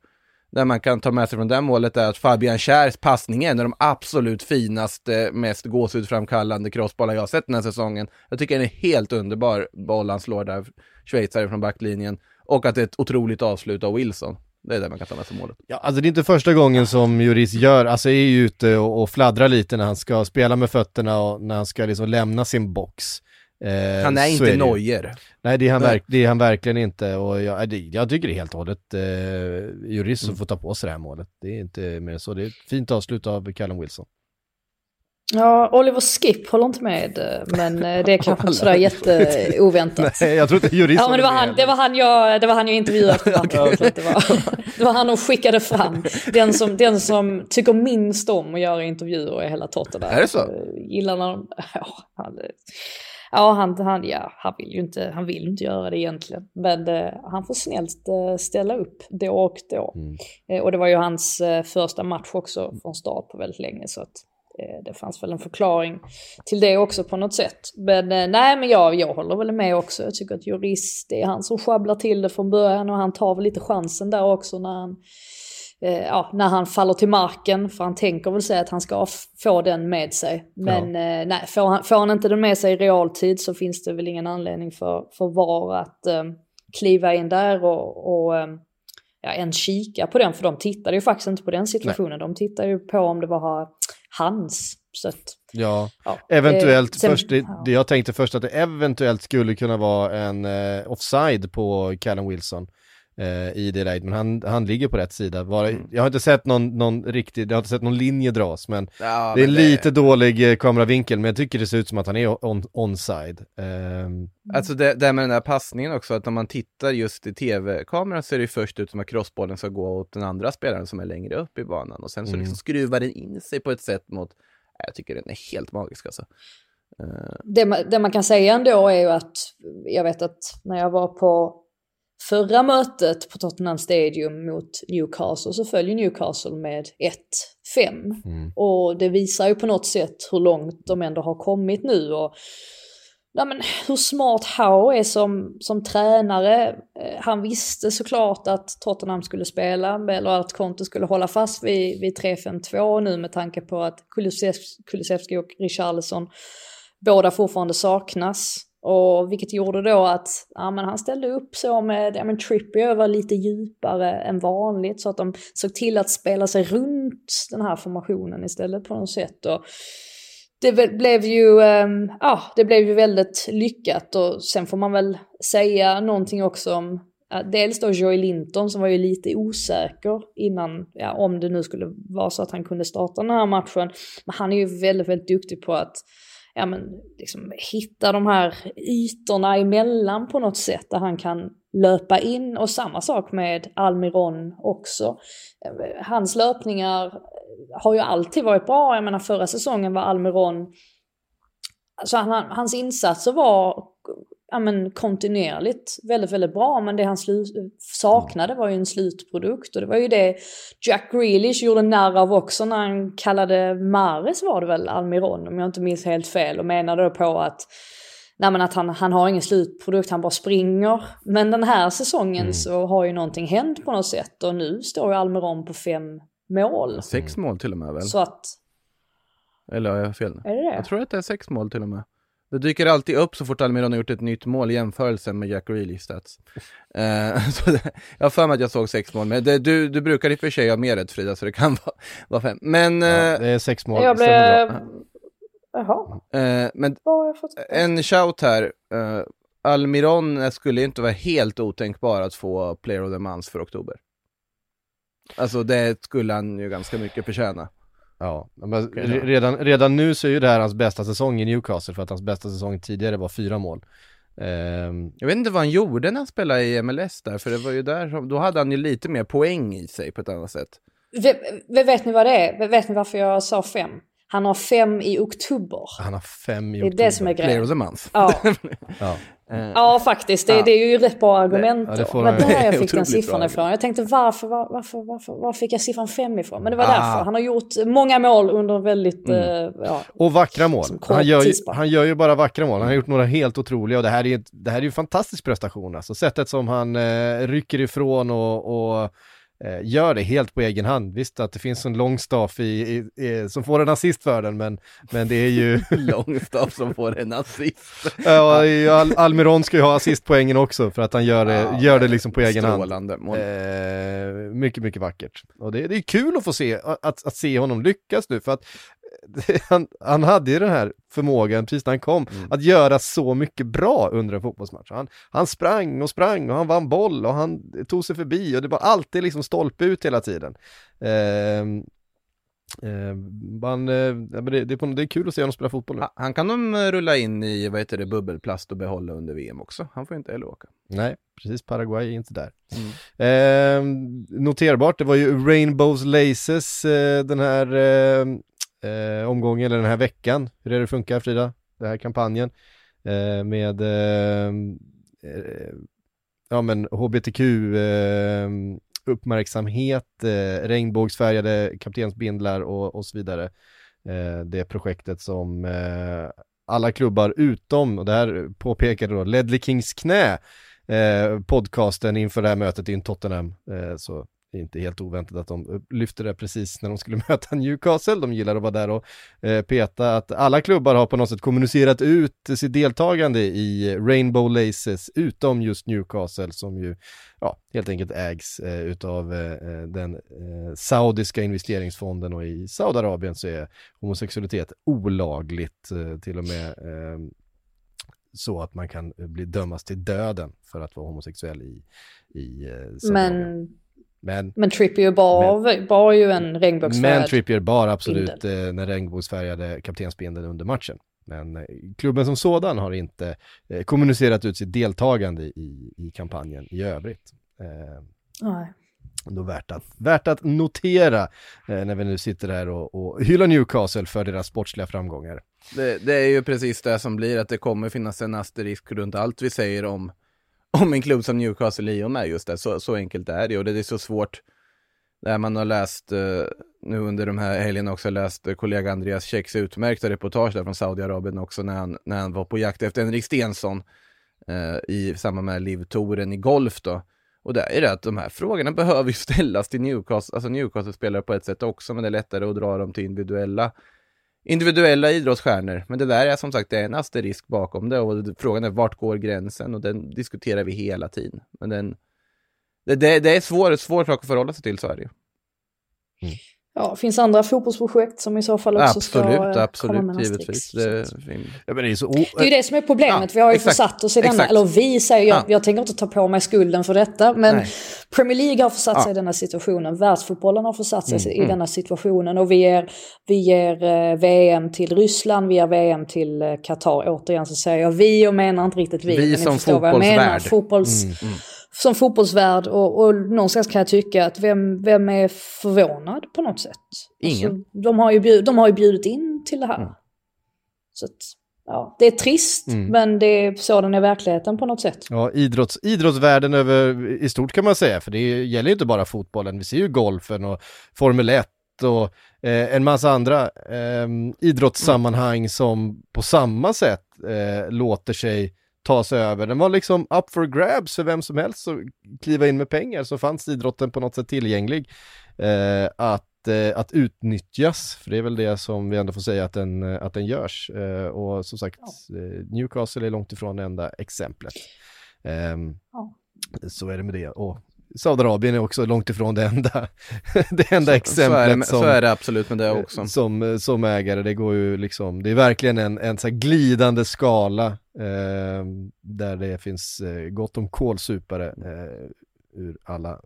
Där man kan ta med sig från det målet är att Fabian Schärs passning är en av de absolut finaste, mest gåsutframkallande crossbollar jag har sett den här säsongen. Jag tycker den är helt underbar, boll han slår där, schweizare från backlinjen. Och att det är ett otroligt avslut av Wilson. Det är det man kan ta med som målet. Ja, alltså det är inte första gången som Lloris gör. Alltså är ju ute och fladdrar lite när han ska spela med fötterna och när han ska liksom lämna sin box. Han är inte nojer. Nej, det är han verkligen inte. Och jag tycker det är helt hållet Lloris som får ta på sig det här målet. Det är inte mer så. Det är ett fint avslut av Callum Wilson. Ja, Oliver Skipp håller inte med, men det är kanske inte sådär jätteoväntat. Nej, jag tror inte juristen. Ja, men det var han jag intervjuade. Okay. Det var han som skickade fram den som tycker minst om att göra intervjuer i hela Totten där. Är det så? Gillar han? Han vill ju inte göra det egentligen, men han får snällt ställa upp då och då. Och det var ju hans första match också från start på väldigt länge, så att det fanns väl en förklaring till det också på något sätt. Men nej, men jag håller väl med också. Jag tycker att Lloris, det är han som sjabblar till det från början, och han tar väl lite chansen där också när han faller till marken, för han tänker väl säga att han ska få den med sig. Men nej, får han inte den med sig i realtid så finns det väl ingen anledning för VAR att kliva in där och en kika på den, för de tittade ju faktiskt inte på den situationen. Nej. De tittade ju på om det var hans sött. Ja. Eventuellt det jag tänkte först att det eventuellt skulle kunna vara en offside på Callum Wilson i det läget, men han ligger på rätt sida. Jag har inte sett någon linje dras, men det är lite dålig kameravinkel, men jag tycker det ser ut som att han är onside. Alltså det med den där passningen också, att när man tittar just i tv-kameran så är det först ut som att crossbollen ska gå åt den andra spelaren som är längre upp i banan, och sen så liksom skruvar den in sig på ett sätt mot... Jag tycker den är helt magisk alltså. Det man kan säga ändå är ju att jag vet att när jag var på förra mötet på Tottenham Stadium mot Newcastle så följer Newcastle med 1-5. Och det visar ju på något sätt hur långt de ändå har kommit nu, och ja, men hur smart Howe är som tränare. Han visste såklart att Tottenham skulle spela, eller att Conte skulle hålla fast vid 3-5-2 nu, med tanke på att Kulusevski och Richarlison båda fortfarande saknas. Och vilket gjorde då att han ställde upp så med Trippier var lite djupare än vanligt, så att de såg till att spela sig runt den här formationen istället på något sätt. Och det blev ju väldigt lyckat. Och sen får man väl säga någonting också om dels då Joey Linton, som var ju lite osäker innan, om det nu skulle vara så att han kunde starta den här matchen. Men han är ju väldigt, väldigt duktig på att liksom hitta de här ytorna emellan på något sätt där han kan löpa in, och samma sak med Almiron också. Hans löpningar har ju alltid varit bra. Jag menar, förra säsongen var Almiron, alltså hans insatser var kontinuerligt väldigt, väldigt bra, men det han saknade var ju en slutprodukt, och det var ju det Jack Grealish gjorde narr av också när han kallade Mahrez, var det väl, Almiron om jag inte minns helt fel, och menade då på att han har ingen slutprodukt, han bara springer. Men den här säsongen så har ju någonting hänt på något sätt, och nu står ju Almiron på 5 mål. 6 mål till och med väl? Så att... Eller har jag fel nu? Är det? Jag tror att det är 6 mål till och med. Det dyker alltid upp så fort Almiron har gjort ett nytt mål i jämförelsen med Jack Grealish stats. Jag har för mig att jag såg 6 mål, men du brukar i och för sig ha mer rätt, Frida, så det kan vara 5. Men, det är 6 mål. Jag blev... Jaha. Men en shout här. Almiron skulle inte vara helt otänkbar att få Player of the Month för oktober. Alltså det skulle han ju ganska mycket förtjäna. Ja, men redan nu så är ju det här hans bästa säsong i Newcastle, för att hans bästa säsong tidigare var 4 mål. Jag vet inte vad han gjorde när han spelade i MLS där, för det var ju där, då hade han ju lite mer poäng i sig på ett annat sätt. Vet ni vad det är? Vet ni varför jag sa 5? Han har 5 i oktober. Han har 5 i oktober. Det är det som är grejen. Player of the month. Ja, ja. Ja faktiskt. Det är ju rätt bra argument. Ja, det men där jag fick den siffran ifrån. Jag tänkte, varför fick jag siffran 5 ifrån? Men det var därför. Han har gjort många mål under väldigt... och vackra mål. Han gör ju bara vackra mål. Han har gjort några helt otroliga. Och det här är ju en fantastisk prestation. Alltså, sättet som han rycker ifrån och gör det helt på egen hand. Visst att det finns en lång staff som får en assist för den, men det är ju... lång staff som får en assist. Ja, Almiron ska ju ha assistpoängen också, för att han gör det liksom på egen hand. Mycket, mycket vackert. Och det är kul att få se att se honom lyckas nu, för att han hade ju den här förmågan precis när han kom att göra så mycket bra under en fotbollsmatch. Han sprang och han vann boll och han tog sig förbi och det var alltid liksom stolpe ut hela tiden. Det är kul att se honom spela fotboll nu. Han kan de rulla in i bubbelplast och behålla under VM också. Han får inte heller åka. Nej, precis. Paraguay är inte där. Noterbart, det var ju Rainbows Laces den här... omgången eller den här veckan. Hur är det funkar, Frida? Den här kampanjen med hbtq-uppmärksamhet, regnbågsfärgade kaptensbindlar och så vidare. Det projektet som alla klubbar utom, och det här påpekade då Ledley Kings knä, podcasten inför det här mötet i Tottenham, så det är inte helt oväntat att de lyfter det precis när de skulle möta Newcastle. De gillar att vara där och peta att alla klubbar har på något sätt kommunicerat ut sitt deltagande i Rainbow Laces, utom just Newcastle som ju helt enkelt ägs utav den saudiska investeringsfonden, och i Saudiarabien så är homosexualitet olagligt, till och med så att man kan bli dömas till döden för att vara homosexuell i Saudiarabien. Men Trippier bar ju en regnbågsfärgad. Men Trippier bar absolut den regnbågsfärgade kaptensbindeln under matchen. Men klubben som sådan har inte kommunicerat ut sitt deltagande i kampanjen i övrigt. Nej. Då värt att notera när vi nu sitter här och hyllar Newcastle för deras sportsliga framgångar. Det är ju precis det som blir, att det kommer finnas en asterisk runt allt vi säger om en klubb som Newcastle Leon är just det. Så enkelt är det. Och det är så svårt. Där man har läst nu under de här helgen också, läst kollega Andreas Käcks utmärkta reportage där från Saudiarabien också, när han var på jakt efter Henrik Stensson i samband med Liv-touren i golf då. Och där är det att de här frågorna behöver ju ställas till Newcastle. Alltså Newcastle spelar på ett sätt också, men det är lättare att dra dem till individuella idrottsstjärnor, men det där är som sagt, det är en asterisk bakom det, och frågan är vart går gränsen, och den diskuterar vi hela tiden, men det är svår sak att förhålla sig till, så är det ju. Ja, finns andra fotbollsprojekt som i så fall också ska komma med givetvis. Det är ju det som är problemet. Vi har ju försatt oss i denna, eller vi säger, jag tänker inte ta på mig skulden för detta, men Premier League har försatt sig i denna situationen, världsfotbollen har försatt sig i denna situationen, och vi ger VM till Ryssland, vi ger VM till Katar. Återigen så säger jag vi, och menar inte riktigt vi som fotbollsvärld. Som fotbollsvärld, och någonstans kan jag tycka att vem är förvånad på något sätt? Ingen. Alltså, de har ju bjudit in till det här. Så att, det är trist, men det är sådan är verkligheten på något sätt. Ja, idrottsvärlden i stort kan man säga, för det gäller ju inte bara fotbollen. Vi ser ju golfen och Formel 1 och en massa andra idrottssammanhang som på samma sätt låter sig ta sig över. Den var liksom up for grabs för vem som helst, så kliva in med pengar, så fanns idrotten på något sätt tillgänglig att utnyttjas, för det är väl det som vi ändå får säga att den görs, och som sagt Newcastle är långt ifrån det enda exemplet. Så är det med det, och Saudiarabien är också långt ifrån det enda exemplet. Så är det absolut med det också. Som ägare, det går ju liksom, det är verkligen en så här glidande skala där det finns gott om kolsupare ur alla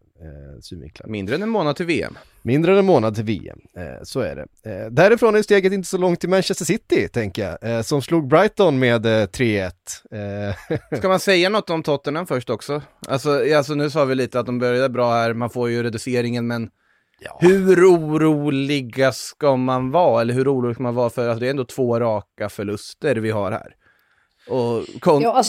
synvinklar. Mindre än en månad till VM. Mindre än en månad till VM, så är det. Därifrån är steget inte så långt till Manchester City, tänker jag. Som slog Brighton med 3-1. Ska man säga något om Tottenham först också? Alltså nu sa vi lite att de började bra här. Man får ju reduceringen, men ja. Hur oroliga ska man vara? Eller hur orolig ska man vara för? Alltså, det är ändå 2 raka förluster vi har här. Och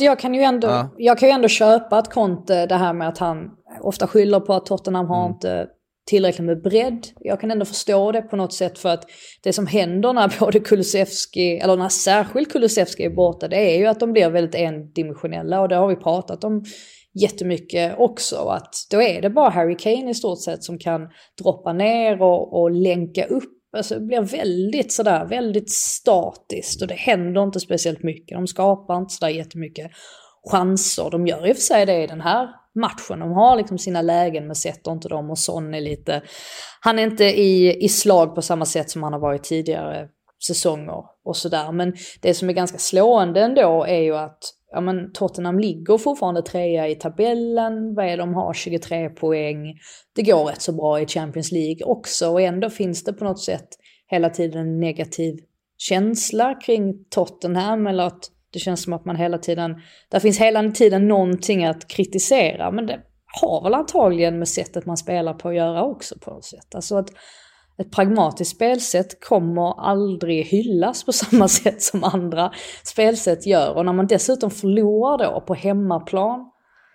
jag kan ju ändå köpa att Conte, det här med att han ofta skyller på att Tottenham har inte tillräckligt med bredd. Jag kan ändå förstå det på något sätt, för att det som händer när både Kulusevski, eller när särskilt Kulusevski är borta, det är ju att de blir väldigt endimensionella, och det har vi pratat om jättemycket också, att då är det bara Harry Kane i stort sett som kan droppa ner och länka upp. Alltså, det blir väldigt sådär, väldigt statiskt, och det händer inte speciellt mycket. De skapar inte sådär jättemycket chanser. De gör i och för sig det i den här matchen. De har liksom sina lägen, men sätter inte dem, och Son är lite... Han är inte i slag på samma sätt som han har varit tidigare säsonger och sådär. Men det som är ganska slående ändå är ju att Tottenham ligger fortfarande 3:a i tabellen. Vad är de har? 23 poäng. Det går rätt så bra i Champions League också. Och ändå finns det på något sätt hela tiden en negativ känsla kring Tottenham. Eller att det känns som att man hela tiden... Där finns hela tiden någonting att kritisera. Men det har väl antagligen med sättet man spelar på att göra också på något sätt. Alltså att ett pragmatiskt spelsätt kommer aldrig hyllas på samma sätt som andra spelsätt gör. Och när man dessutom förlorar då på hemmaplan,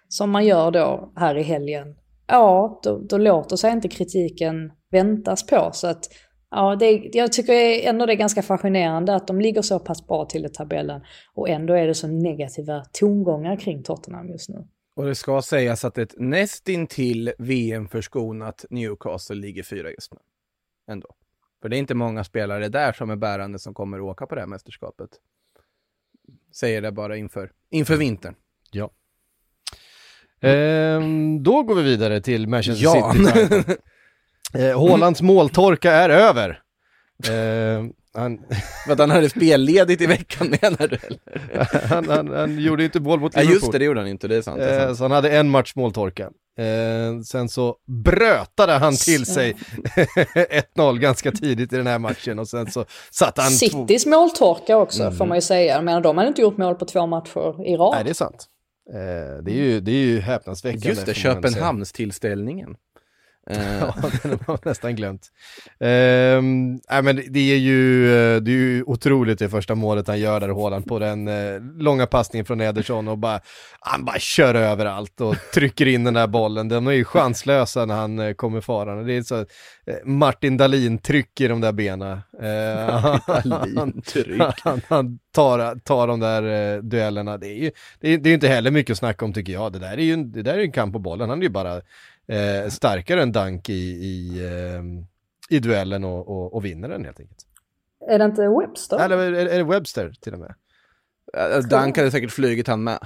som man gör då här i helgen, då låter sig inte kritiken väntas på. Så att, jag tycker ändå det är ganska fascinerande att de ligger så pass bra till i tabellen, och ändå är det så negativa tongångar kring Tottenham just nu. Och det ska sägas att ett nästintill VM-förskonat Newcastle ligger 4 just nu. Ändå. För det är inte många spelare där som är bärande som kommer att åka på det här mästerskapet. Säger det bara inför vintern. Ja. Då går vi vidare till Manchester City. Haalands måltorka är över. Han hade spelledigt i veckan, menar du? Han gjorde inte mål mot Liverpool. Just det gjorde han inte, det är sant. Så han hade en match måltorka. Sen så brötade han till sig 1-0 ganska tidigt i den här matchen, och sen så satt han Citys måltorka också, får man ju säga. Men de har inte gjort mål på 2 matcher i rad. Nej, det är sant. Det är ju häpnadsväckande. Just det, Köpenhamns tillställningen. Ja, den har nästan glömt. Men det är ju otroligt det första målet han gör där, Haaland, på den långa passningen från Ederson, och han bara kör över allt och trycker in den där bollen. De är ju chanslösa när han kommer faran. Det är så Martin Dahlin trycker de där benen. Han tar de där duellerna. Det är ju inte heller mycket att snacka om, tycker jag. Det där är ju en kamp på bollen. Han är ju bara starkare än Dunk i duellen och vinner den, helt enkelt. Är det inte Webster? Eller är det Webster till och med? Dunk hade säkert flugit han med.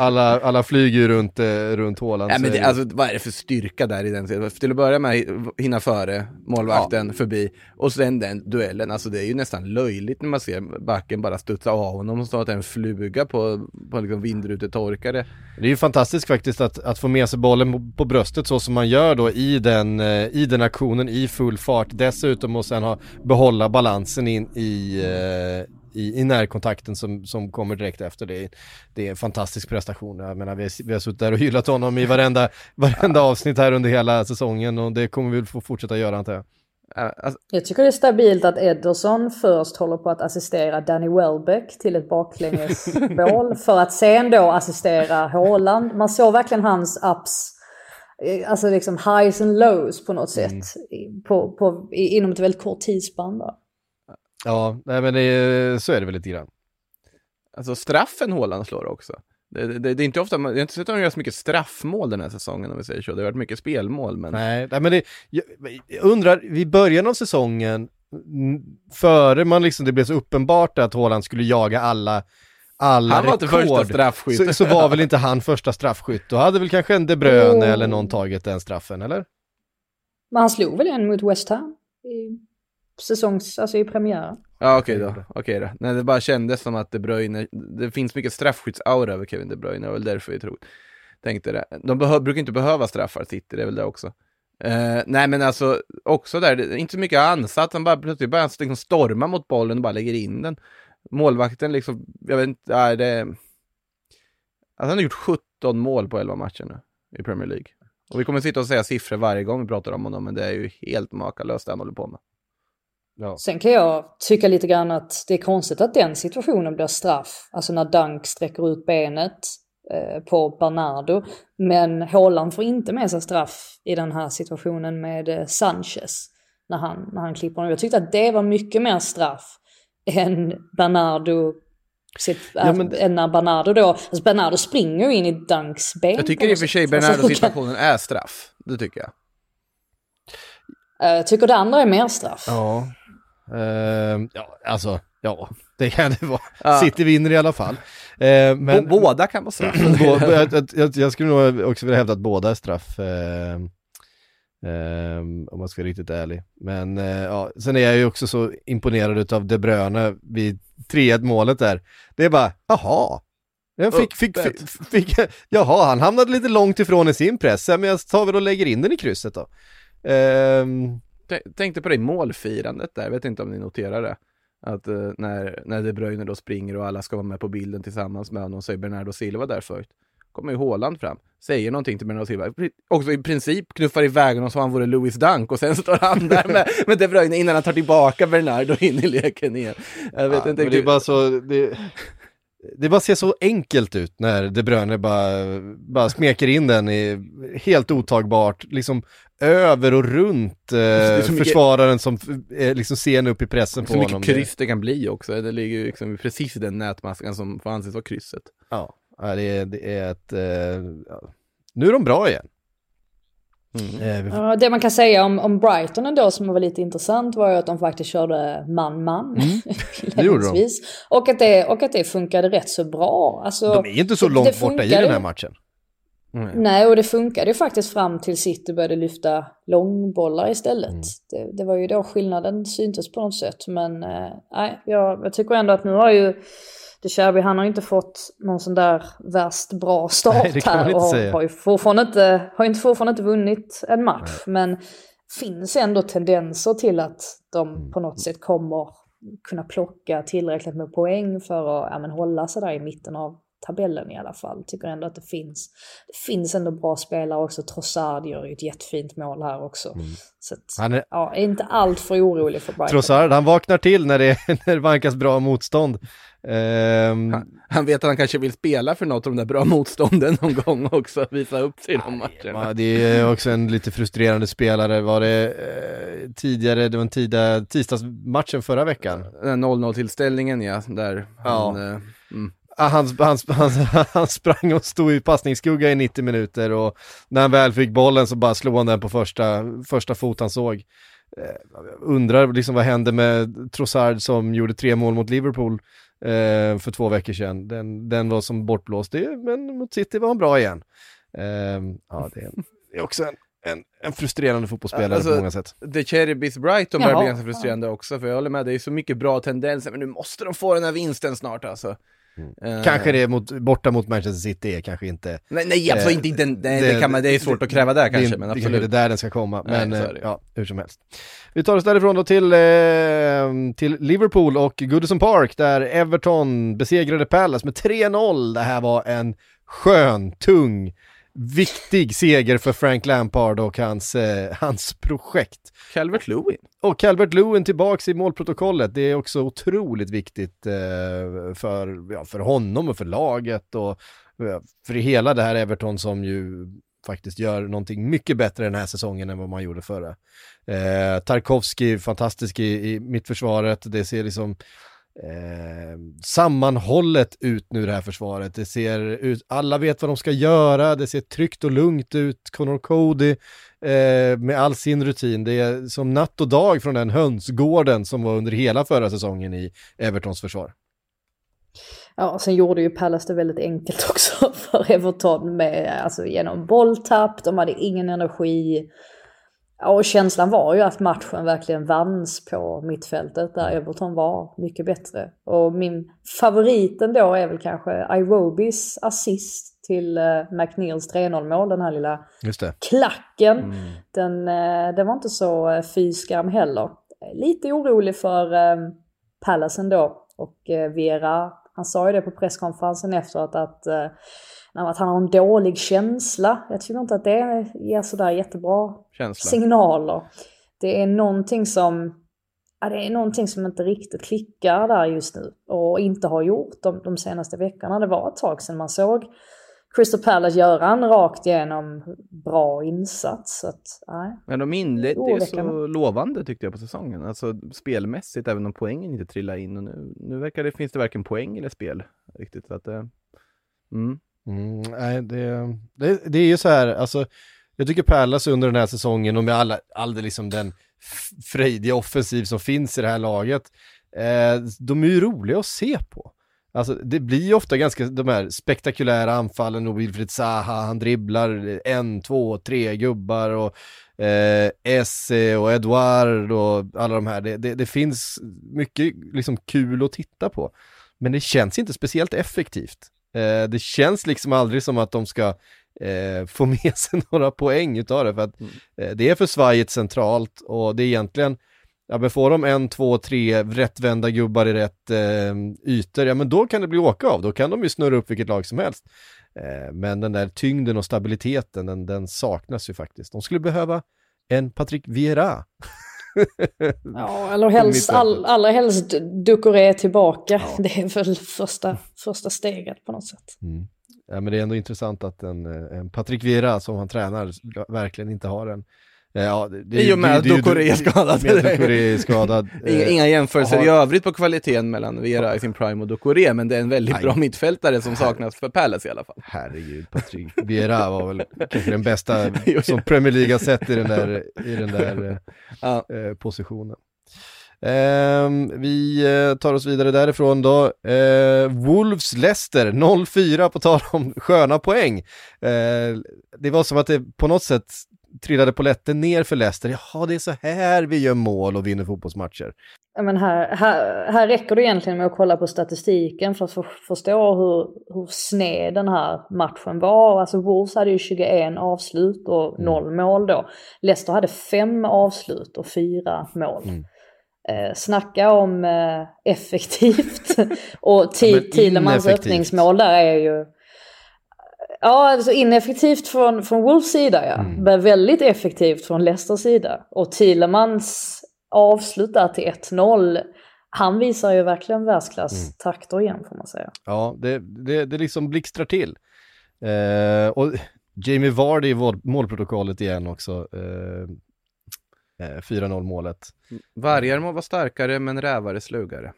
Alla flyger ju runt Haaland. Ja, men vad är det för styrka där i den? Till att börja med hinna före målvakten, förbi, och sen den duellen. Alltså, det är ju nästan löjligt när man ser backen bara studsa av honom och så att en fluga på liksom vindrutetorkare. Det är ju fantastiskt faktiskt att få med sig bollen på bröstet så som man gör då i den aktionen i full fart dessutom, och sen behålla balansen in i närkontakten som kommer direkt efter. Det är en fantastisk prestation. Jag menar, vi har suttit där och hyllat honom i varenda avsnitt här under hela säsongen, och det kommer vi få fortsätta göra, antar jag. Jag tycker det är stabilt att Ederson först håller på att assistera Danny Welbeck till ett baklängesmål för att sen då assistera Haaland. Man såg verkligen hans ups, alltså liksom highs and lows på något sätt inom ett väldigt kort tidsspann där. Ja, nej, men så är det väl lite grann. Alltså, straffen Haaland slår också. Det är inte ofta man inte sett att de gör så mycket straffmål den här säsongen, om vi säger så. Det har varit mycket spelmål, men jag undrar vid början av säsongen, före man liksom det blev så uppenbart att Haaland skulle jaga alla han var rekord, inte första straffskytt. Så var väl inte han första straffskytt. Då hade väl kanske en De Bruyne eller någon tagit den straffen, eller? Men han slog väl en mot West Ham i premiär. Ja, okej då. Nej, det bara kändes som att De Bruyne, det finns mycket straffskyttsaura över Kevin De Bruyne, och väl därför jag tror. tänkte det. De brukar inte behöva straffar, City, det är väl det också. Nej men alltså också där, det är inte så mycket ansats, han bara plötsligt börjar liksom storma mot bollen och bara lägger in den. Målvakten liksom, jag vet inte, nej det... Alltså han har gjort 17 mål på 11 matcher nu i Premier League. Och vi kommer sitta och säga siffror varje gång vi pratar om honom, men det är ju helt makalöst det han håller på med. Ja. Sen kan jag tycka lite grann att det är konstigt att den situationen blir straff. Alltså när Dunk sträcker ut benet på Bernardo. Men Haaland får inte med sig straff i den här situationen med Sanchez när han klipper honom. Jag tyckte att det var mycket mer straff än Bernardo. När Bernardo då, alltså Bernardo springer ju in i Dunks ben. Jag tycker i och för sig Bernardos situationen är straff. Det tycker jag. Jag tycker det andra är mer straff. Ja. Det kan det vara. Ja. City vinner i alla fall. Men båda kan vara straff. Jag skulle nog också vilja hävda att båda är straff. Om man ska vara riktigt ärlig. Men sen är jag ju också så imponerad utav De Bruyne vid 3-1 målet där. Det är bara, jaha. Jag fick, han hamnade lite långt ifrån i sin press. Men jag tar väl och lägger in den i krysset då. Tänkte på det målfirandet där. Jag vet inte om ni noterar det. Att när De Bruyne då springer och alla ska vara med på bilden tillsammans med honom, så är Bernardo Silva där först. Kommer ju Haaland fram, säger någonting till Bernardo Silva. Också i princip knuffar iväg honom så han vore Louis Dunk, och sen står han där med De Bruyne innan han tar tillbaka Bernardo in i leken igen. Jag vet inte. Men det är bara så... Det bara ser så enkelt ut när De Bruyne bara smeker in den i, helt otagbart liksom över och runt försvararen som liksom ser upp i pressen på honom. Så mycket kryss det kan bli också. Det ligger liksom precis i den nätmaskan som får anses vara krysset. Ja, det är ett... Nu är de bra igen. Det man kan säga om Brighton ändå som var lite intressant var ju att de faktiskt körde man-man och att det funkade rätt så bra, alltså, de är inte så långt borta i den här matchen. Nej, och det funkade ju faktiskt fram till City började lyfta långbollar istället. Det var ju då skillnaden syntes på något sätt, men jag tycker ändå att nu har ju det Kärby, han har inte fått någon sån där värst bra start. Nej, här och har ju fortfarande inte vunnit en match. Nej. Men finns ändå tendenser till att de på något sätt kommer kunna plocka tillräckligt med poäng för att hålla sig där i mitten av tabellen i alla fall. Tycker ändå att det finns ändå bra spelare också. Trossard gör ju ett jättefint mål här också. Så att, han är... Ja, är inte allt för orolig för Brighton. Trossard, han vaknar till när det vankas bra motstånd. Han vet att han kanske vill spela för något av de där bra motstånden någon gång också, visa upp sig i de matcherna. Det är också en lite frustrerande spelare. Var det tidigare, det var en tisdagsmatchen förra veckan, den 0-0-tillställningen där Han sprang och stod i passningsskugga i 90 minuter, och när han väl fick bollen så bara slog han den på första fot han såg. Undrar liksom vad hände med Trossard som gjorde 3 mål mot Liverpool för 2 veckor sedan. Den var som bortblåst, men mot City var han bra igen. Det är också en frustrerande fotbollsspelare på många sätt. The Cherubis Brighton börjar bli ganska frustrerande också, för jag håller med, det är så mycket bra tendenser, men nu måste de få den här vinsten snart alltså. Kanske det borta mot Manchester City kanske inte. Nej, absolut inte. Det är svårt att kräva där kanske. Men absolut. Det är där den ska komma. Men hur som helst. Vi tar oss därifrån då till Liverpool och Goodison Park, där Everton besegrade Palace med 3-0. Det här var en skön, tung, viktig seger för Frank Lampard och hans projekt. Calvert-Lewin. Och Calvert-Lewin tillbaks i målprotokollet. Det är också otroligt viktigt för honom och för laget och för hela det här Everton, som ju faktiskt gör någonting mycket bättre den här säsongen än vad man gjorde förra. Tarkovsky, fantastisk i mittförsvaret. Det ser liksom... sammanhållet ut nu det här försvaret. Det ser ut, alla vet vad de ska göra, det ser tryggt och lugnt ut. Conor Cody med all sin rutin, det är som natt och dag från den hönsgården som var under hela förra säsongen i Evertons försvar. Ja, sen gjorde ju Palace det väldigt enkelt också för Everton med, alltså, genom bolltapp, de hade ingen energi. Ja, och känslan var ju att matchen verkligen vanns på mittfältet där Everton var mycket bättre. Och min favoriten då är väl kanske Iwobis assist till McNeils 3-0-mål, den här lilla klacken. Mm. Den var inte så fyskam heller. Lite orolig för Palace ändå. Och Vera, han sa ju det på presskonferensen efteråt att han har en dålig känsla. Jag tycker inte att det ger sådär jättebra signaler. Det är någonting som inte riktigt klickar där just nu och inte har gjort de senaste veckorna. Det var ett tag sedan man såg Crystal Palace göra en rakt igenom bra insats. Så att, Men de inledde ju så lovande tyckte jag på säsongen. Alltså spelmässigt, även om poängen inte trillar in. Och nu verkar det, finns det varken poäng eller spel riktigt. Så att, nej, det är ju så här, alltså, jag tycker Palace under den här säsongen och med all liksom den frejdiga offensiv som finns i det här laget, de är ju roliga att se på. Alltså, det blir ju ofta ganska de här spektakulära anfallen och Wilfried Zaha, han dribblar 1, 2, 3 gubbar och Esse och Edouard och alla de här, det finns mycket liksom kul att titta på, men det känns inte speciellt effektivt. Det känns liksom aldrig som att de ska få med sig några poäng utav det, för att det är för svajigt centralt och det är egentligen, ja, men får de 1, 2, 3 rättvända gubbar i rätt ytor, ja men då kan det bli åka av, då kan de ju snurra upp vilket lag som helst, men den där tyngden och stabiliteten den saknas ju faktiskt. De skulle behöva en Patrick Vieira. Ja, eller helst, allra helst Ducoré tillbaka. Ja. Det är väl första steget på något sätt. Mm. Ja, men det är ändå intressant att en Patrick Vieira som han tränar verkligen inte har en. Ja, i och med att Ducoré är skadad. Inga jämförelser i övrigt på kvaliteten mellan Vieira i sin prime och Ducoré, men det är en väldigt bra mittfältare som saknas för Palace i alla fall. Herregud, Patrick Vieira var väl kanske den bästa som Premier League har sett i den där positionen. Vi tar oss vidare därifrån då. Wolves Leicester 0-4 på tal om sköna poäng. Det var som att det på något sätt trillade poletten ner för Leicester. Ja, det är så här vi gör mål och vinner fotbollsmatcher. Men här räcker det egentligen med att kolla på statistiken för att förstå hur sned den här matchen var. Alltså Wolves hade ju 21 avslut och 0 mål då. Leicester hade 5 avslut och 4 mål. Mm. Snacka om effektivt. Och Thielemans öppningsmål där är ju... Ja, alltså ineffektivt från Wolves sida, ja. Men väldigt effektivt från Leicesters sida. Och Thielemans avslutar till 1-0. Han visar ju verkligen världsklass takter igen, får man säga. Ja, det liksom blixtrar till. Och Jamie Vardy i målprotokollet igen också. 4-0-målet. Vargar må vara starkare, men rävare slugare.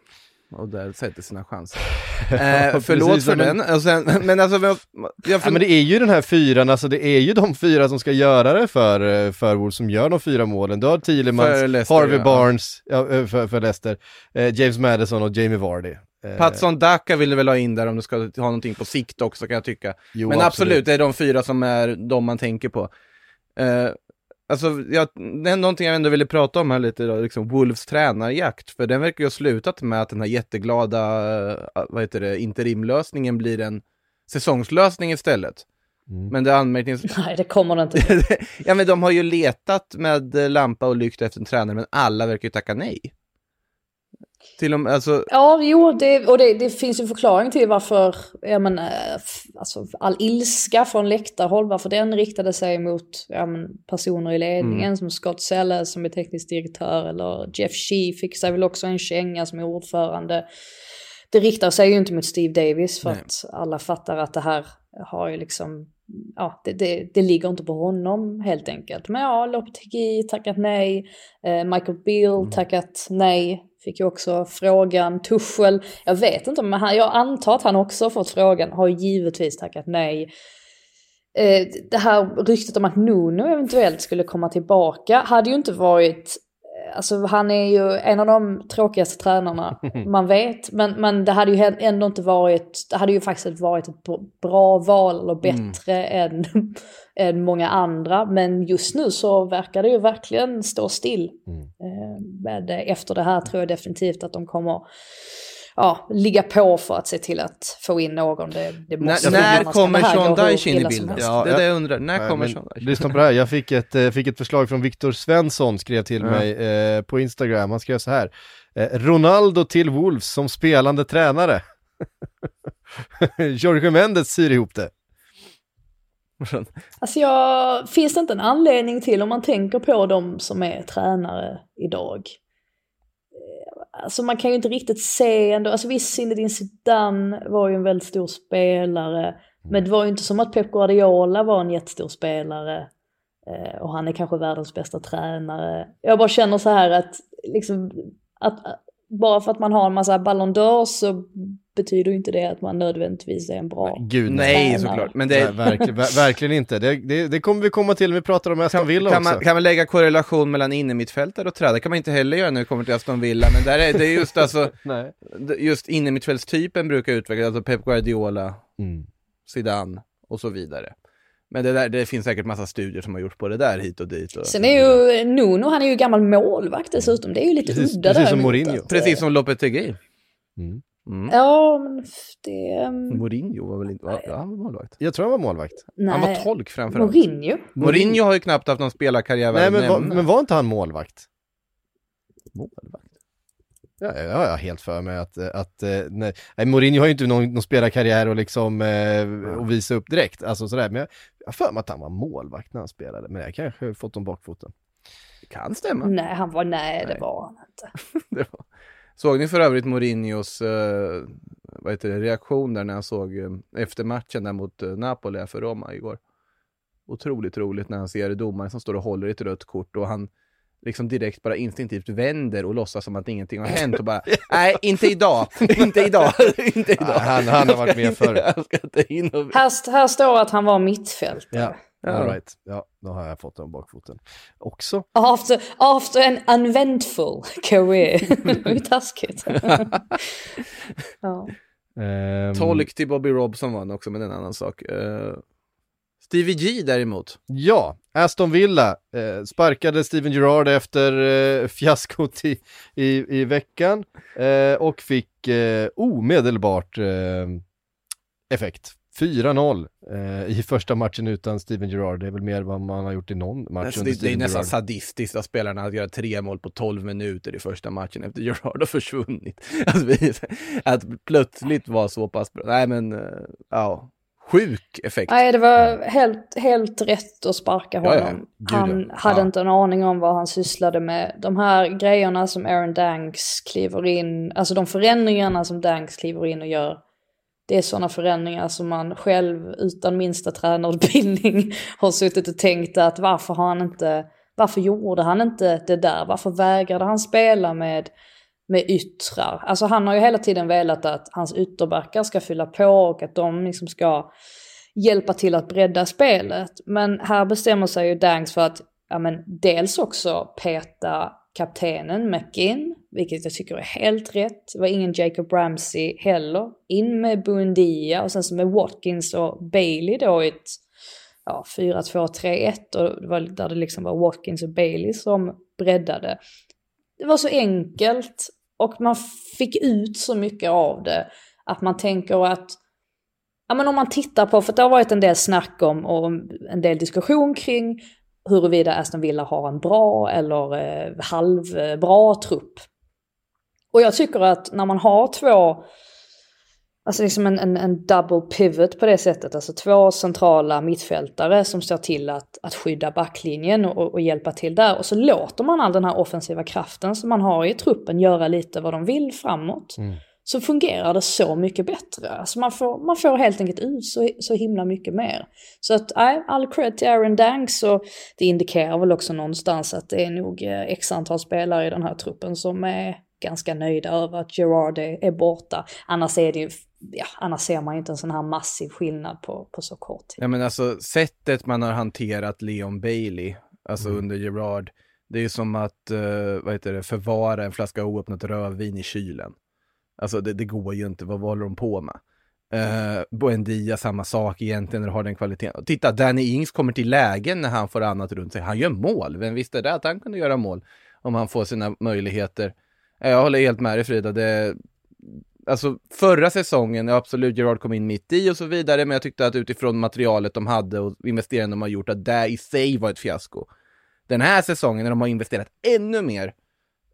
Och där sätter sina chanser. Förlåt precis, för den. Men det är ju den här fyran, alltså det är ju de fyra som ska göra det för Wolves som gör de 4 målen. Då har Thielemans, Harvey Barnes för Leicester, James Maddison och Jamie Vardy. Patson Daka vill väl ha in där om du ska ha någonting på sikt också, kan jag tycka. Jo, men absolut, det är de 4 som är de man tänker på. Alltså, det är någonting jag ändå ville prata om här lite idag, liksom Wolves tränarjakt, för den verkar ju ha slutat med att den här jätteglada interimlösningen blir en säsongslösning istället. Men det är nej, det kommer det inte. Ja, men de har ju letat med lampa och lykta efter en tränare, men alla verkar ju tacka nej. Till och med, alltså... Ja, jo, det finns ju en förklaring till varför all ilska från läktarhåll, varför den riktade sig mot personer i ledningen som Scott Sellis som är teknisk direktör, eller Jeff Shee fick sig väl också en känga som är ordförande. Det riktar sig ju inte mot Steve Davis för att alla fattar att det här har ju liksom, det ligger inte på honom helt enkelt. Men ja, Lopetegui tackat nej, Michael Beale tackat nej. Fick ju också frågan, Tuchel, jag vet inte, men jag antar att han också fått frågan, har givetvis tackat nej. Det här ryktet om att Nuno eventuellt skulle komma tillbaka hade ju inte varit alltså han är ju en av de tråkigaste tränarna man vet, men det hade ju ändå inte varit, det hade ju faktiskt varit ett bra val eller bättre än många andra, men just nu så verkar det ju verkligen stå still. Men efter det här tror jag definitivt att de kommer ligga på för att se till att få in någon. Det måste när kommer Sondage in i bilden? Ja, det är det jag undrar. När kommer Sondage? Lyssna på det här. Jag fick ett förslag från Viktor Svensson, skrev till mig på Instagram. Han skrev så här. Ronaldo till Wolves som spelande tränare. Jorge Mendes syr ihop det. Alltså finns det inte en anledning till, om man tänker på de som är tränare idag? Alltså man kan ju inte riktigt se ändå. Alltså visst, Zinedine Zidane var ju en väldigt stor spelare. Men det var ju inte som att Pep Guardiola var en jättestor spelare. Och han är kanske världens bästa tränare. Jag bara känner så här att, liksom, att bara för att man har en massa Ballon d'Or så betyder ju inte det att man nödvändigtvis är en bra tränare. Nej, såklart. Men det är... verkligen inte. Det kommer vi komma till när vi pratar om Aston Villa också. Kan man lägga korrelation mellan innermittfältare och tränare? Det kan man inte heller göra när vi kommer till Aston Villa. Men där är det just alltså... just innermittfältstypen brukar utvecklas. Alltså Pep Guardiola, Zidane och så vidare. Men det finns säkert massa studier som har gjort på det där hit och dit. Och sen är ju Nuno, han är ju gammal målvakt dessutom. Det är ju lite udda där. Precis som Mourinho. Precis som Lopetegui. Ja, men det... Mourinho var väl inte... han var målvakt. Jag tror han var målvakt. Nej. Han var tolk framförallt. Mourinho har ju knappt haft någon spelarkarriär. Nej, men var inte han målvakt? Målvakt? Ja, jag har helt för mig att nej, Mourinho har ju inte någon spelarkarriär och liksom och visa upp direkt. Alltså sådär, men jag för mig att han var målvakt när han spelade. Men jag kanske har fått dem bakfoten. Det kan stämma. Nej, det var han inte. Det var... Såg ni för övrigt Mourinhos reaktion där när han såg efter matchen där mot Napoli för Roma igår? Otroligt roligt när han ser domaren som står och håller i ett rött kort och han liksom direkt bara instinktivt vänder och låtsas som att ingenting har hänt och bara nej, inte idag. Ja, han har varit med förr. Här står att han var mittfältare. Ja. All right. Ja, då har jag fått den bakfoten också. After an uneventful career. Hur taskigt. Tolk till Bobby Robson var också, men en annan sak. Stevie G däremot. Ja, Aston Villa sparkade Steven Gerrard efter fiaskot i veckan och fick omedelbart effekt. 4-0 i första matchen utan Steven Gerrard. Det är väl mer vad man har gjort i någon match. Det är nästan sadistiskt att spelarna hade gjort 3 mål på 12 minuter i första matchen efter Gerrard har försvunnit. Att plötsligt var så pass bra. Nej, men sjuk effekt. Nej, det var helt rätt att sparka honom. Ja. Han hade inte en aning om vad han sysslade med. De här grejerna som Aaron Danks kliver in, alltså de förändringarna som Danks kliver in och gör, det är sådana förändringar som man själv utan minsta tränarutbildning har suttit och tänkt att varför gjorde han inte det där? Varför vägrade han spela med yttrar? Alltså han har ju hela tiden velat att hans ytterbackar ska fylla på och att de liksom ska hjälpa till att bredda spelet. Men här bestämmer sig ju Danks för att dels också peta kaptenen McGinn, vilket jag tycker är helt rätt. Det var ingen Jacob Ramsey heller. In med Buendia och sen så med Watkins och Bailey då i ett 4-2-3-1, och det var där det liksom var Watkins och Bailey som breddade. Det var så enkelt och man fick ut så mycket av det att man tänker att om man tittar på, för det har varit en del snack om och en del diskussion kring huruvida Aston Villa har en bra eller halvbra trupp. Och jag tycker att när man har två, alltså liksom en double pivot på det sättet, alltså två centrala mittfältare som står till att skydda backlinjen och hjälpa till där, och så låter man all den här offensiva kraften som man har i truppen göra lite vad de vill framåt, så fungerar det så mycket bättre. Alltså man får helt enkelt ut så himla mycket mer. Så att all cred till Aaron Danks, och det indikerar väl också någonstans att det är nog x antal spelare i den här truppen som är ganska nöjda över att Gerrard är borta. Annars är det ju, annars ser man ju inte en sån här massiv skillnad på så kort tid. Ja, men alltså sättet man har hanterat Leon Bailey, alltså under Gerrard, Det är som att förvara en flaska oöppnat rödvin i kylen. Alltså det går ju inte. Vad håller de på med? Buendia, samma sak egentligen, när du har den kvaliteten. Titta, Danny Ings kommer till lägen när han får annat runt sig. Han gör mål. Vem visste det att han kunde göra mål om han får sina möjligheter? Jag håller helt med dig, Frida. Alltså förra säsongen, absolut, Gerard kom in mitt i och så vidare, men jag tyckte att utifrån materialet de hade och investeringen de har gjort, att det i sig var ett fiasko. Den här säsongen när de har investerat ännu mer,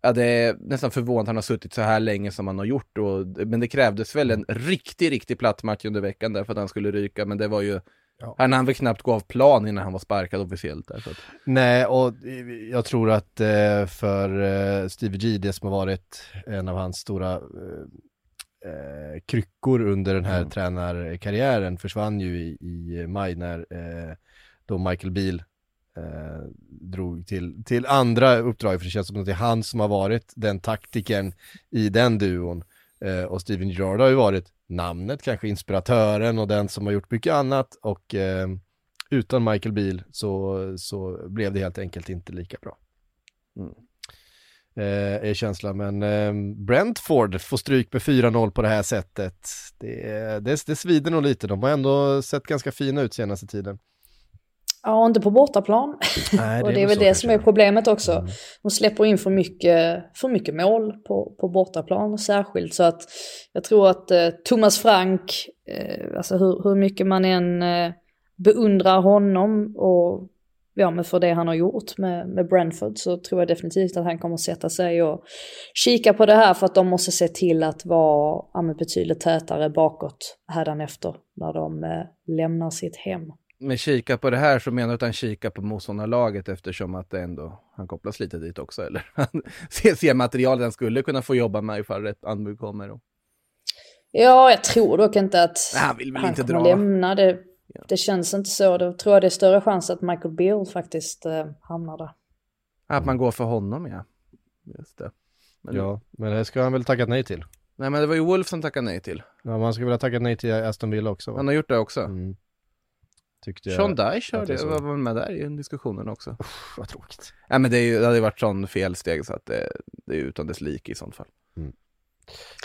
ja, det är nästan förvånande att han har suttit så här länge som han har gjort. Men det krävdes väl en riktig platt match under veckan där för att han skulle ryka. Men det var ju... Ja. Han väl knappt gå av plan innan han var sparkad officiellt. Där, så att... Nej, och jag tror att för Stevie G, det som har varit en av hans stora kryckor under den här tränarkarriären, försvann ju i maj när då Michael Beale drog till andra uppdrag, för det känns som att det är han som har varit den taktiken i den duon, och Steven Gerrard har ju varit namnet, kanske inspiratören och den som har gjort mycket annat, och utan Michael Beale så blev det helt enkelt inte lika bra. Är känslan, men Brentford får stryk med 4-0 på det här sättet. Det svider nog lite. De har ändå sett ganska fina ut senaste tiden. Ja, inte på bortaplan. Nej, och det är väl det som är problemet också. Mm. De släpper in för mycket mål på bortaplan särskilt. Så att jag tror att Thomas Frank, alltså hur mycket man än beundrar honom och men för det han har gjort med Brentford, så tror jag definitivt att han kommer att sätta sig och kika på det här, för att de måste se till att vara betydligt tätare bakåt hädanefter när de lämnar sitt hem. Med kika på det här så menar du att han kika på motståndarlaget, eftersom att det ändå, han kopplas lite dit också, eller? Han ser material han skulle kunna få jobba med ifall rätt anbud kommer då. Ja, jag tror dock inte att han vill inte dra. Lämna det. Ja. Det känns inte så. Då tror jag det är större chans att Michael Beale faktiskt hamnar där. Att man går för honom, ja. Just det. Men det ska han väl tacka nej till? Nej, men det var ju Wolf som tackade nej till. Ja, man ska väl ha tackat nej till Aston Villa också, va? Han har gjort det också. Mm. Sean Dyche var med där i diskussionen också. Vad tråkigt. Ja, men det hade varit sån felsteg så att det är utan dess lik i sånt fall. Mm.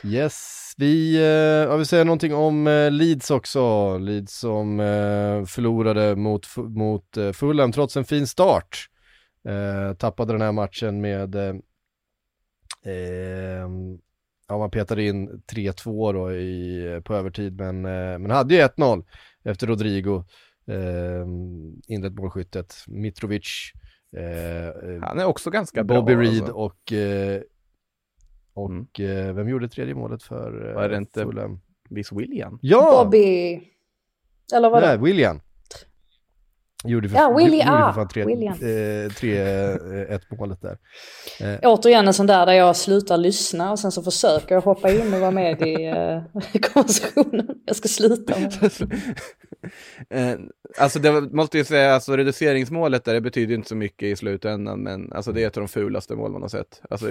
Yes, jag vill säga någonting om Leeds också. Leeds som förlorade mot Fulham trots en fin start. Tappade den här matchen med man petade in 3-2 då på övertid, men hade ju 1-0 efter Rodrigo inlett målskyttet. Mitrovic, han är också ganska Bobby bra, Reed alltså. och vem gjorde tredje målet för var det inte Fulham? Miss William? Ja! Bobby eller vad? Nej, det? William. Gjorde 3-1 målet där. Återigen en sån där jag slutar lyssna och sen så försöker jag hoppa in och vara med i konversationen. Jag ska sluta. Alltså det måste jag säga, alltså reduceringsmålet där, det betyder inte så mycket i slutändan, men alltså det är ett av de fulaste mål man har sett. Alltså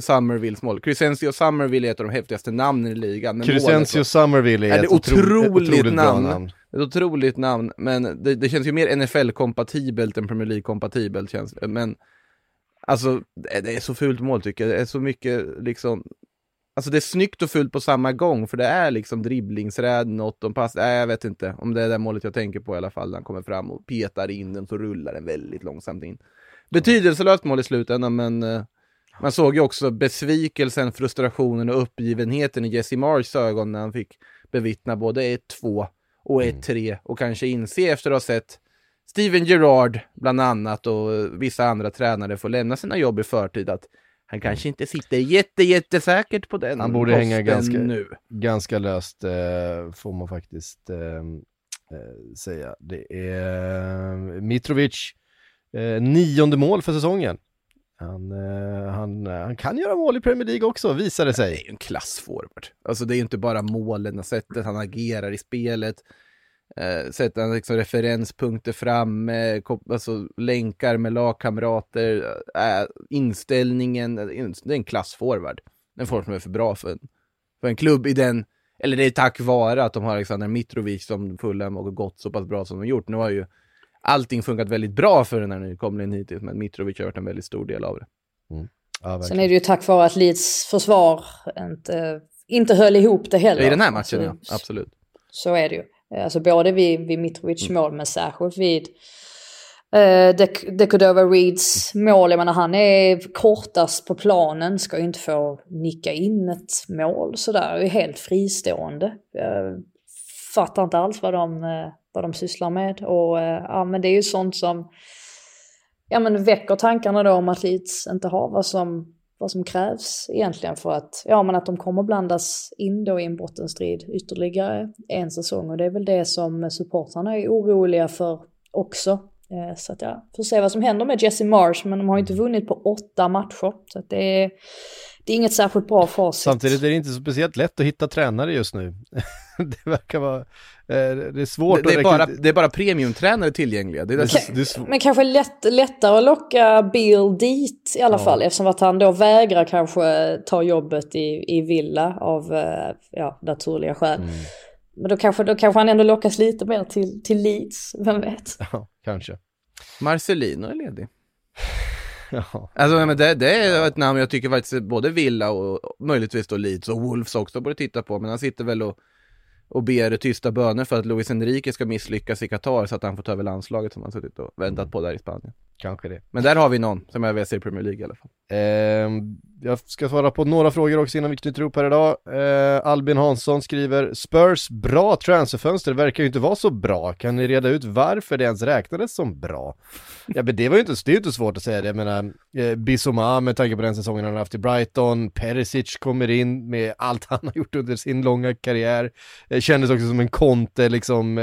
Summervilles mål. Crescencio Summerville är ett av de häftigaste namnen i ligan. Crescencio Summerville är ett otroligt namn. Ett otroligt namn, men det känns ju mer NFL-kompatibelt än Premier League-kompatibelt känns det. Men alltså det är så fult mål tycker jag. Det är så mycket liksom, alltså det är snyggt och fult på samma gång, för det är liksom dribblingsräd, något om pass. Nej, jag vet inte om det är det målet jag tänker på i alla fall. Han kommer fram och petar in den, så rullar den väldigt långsamt in. Betydelselöst mål i slutändan, men man såg ju också besvikelsen, frustrationen och uppgivenheten i Jesse Marschs ögon när han fick bevittna både 1-2 och 1-3, och kanske inse efter att ha sett Steven Gerrard bland annat och vissa andra tränare får lämna sina jobb i förtid, att han kanske inte sitter jättesäkert på den. Han borde hänga ganska löst, får man faktiskt säga. Det är Mitrovic 9:e mål för säsongen. Han kan göra mål i Premier League också, visar det sig. Det är ju en klassforward. Alltså det är ju inte bara målen och sättet han agerar i spelet. Sätter han liksom referenspunkter fram, alltså länkar med lagkamrater, inställningen. Det är en klassforward. Den får som är för bra för en klubb i den. Eller det är tack vare att de har Alexander Mitrovic som Fulham och gått så pass bra som de gjort. Nu har ju allting funkat väldigt bra för den här nykomlingen hittills, men Mitrovic har varit en väldigt stor del av det. Mm. Ja, sen är det ju tack vare att Leeds försvar inte höll ihop det heller. I den här matchen, alltså, ja, absolut. Så är det ju. Alltså både vid Mitrovic mål, men särskilt vid Decordova Reeds mål. Jag menar, han är kortast på planen, ska ju inte få nicka in ett mål sådär. Är helt fristående. Fattar inte alls vad de sysslar med. Och ja, men det är ju sånt som ja, men väcker tankarna då om att Leeds inte har vad som krävs egentligen för att, ja, men att de kommer blandas in då i en bottenstrid ytterligare en säsong. Och det är väl det som supportarna är oroliga för också. Så att jag får se vad som händer med Jesse Marsch, men de har ju inte vunnit på 8 matcher. Så att det är inget särskilt bra facit. Samtidigt är det inte så speciellt lätt att hitta tränare just nu. Det verkar vara det är svårt. Det är bara premiumtränare tillgängliga. Men kanske lättare att locka Bill dit i alla fall, eftersom att han då vägrar kanske ta jobbet i Villa av naturliga skäl. Mm. Men då kanske han ändå lockas lite mer till Leeds, vem vet. Ja, kanske. Marcelino är ledig. Ja. Alltså, men det är ett namn jag tycker faktiskt både Villa och möjligtvis då Leeds och Wolves också borde titta på. Men han sitter väl och ber tysta böner för att Luis Enrique ska misslyckas i Katar så att han får ta över landslaget som han suttit och väntat på där i Spanien. Kanske det. Men där har vi någon som jag vill se i Premier League i alla fall. Jag ska svara på några frågor också innan vi knyter ihop här idag. Albin Hansson skriver: Spurs bra transferfönster verkar ju inte vara så bra. Kan ni reda ut varför det ens räknades som bra? Ja, men det är ju inte svårt att säga det. Jag menar, Bissouma med tanke på den säsongen han har haft i Brighton. Perisic kommer in med allt han har gjort under sin långa karriär. Kändes också som en Conte, liksom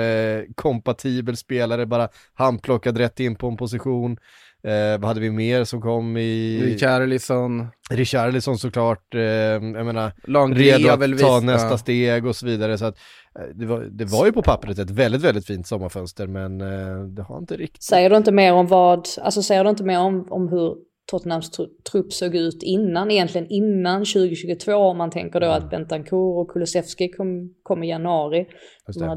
kompatibel spelare. Bara handplockad rätt in på en position. Vad hade vi mer som kom i... Richarlison såklart. Jag menar, redo att ta nästa steg och så vidare. Så att, det var ju på pappret ett väldigt, väldigt fint sommarfönster, men det har inte riktigt... Säger du inte mer om hur Tottenhams trupp såg ut innan 2022, om man tänker då att Bentancur och Kulusevski kom i januari.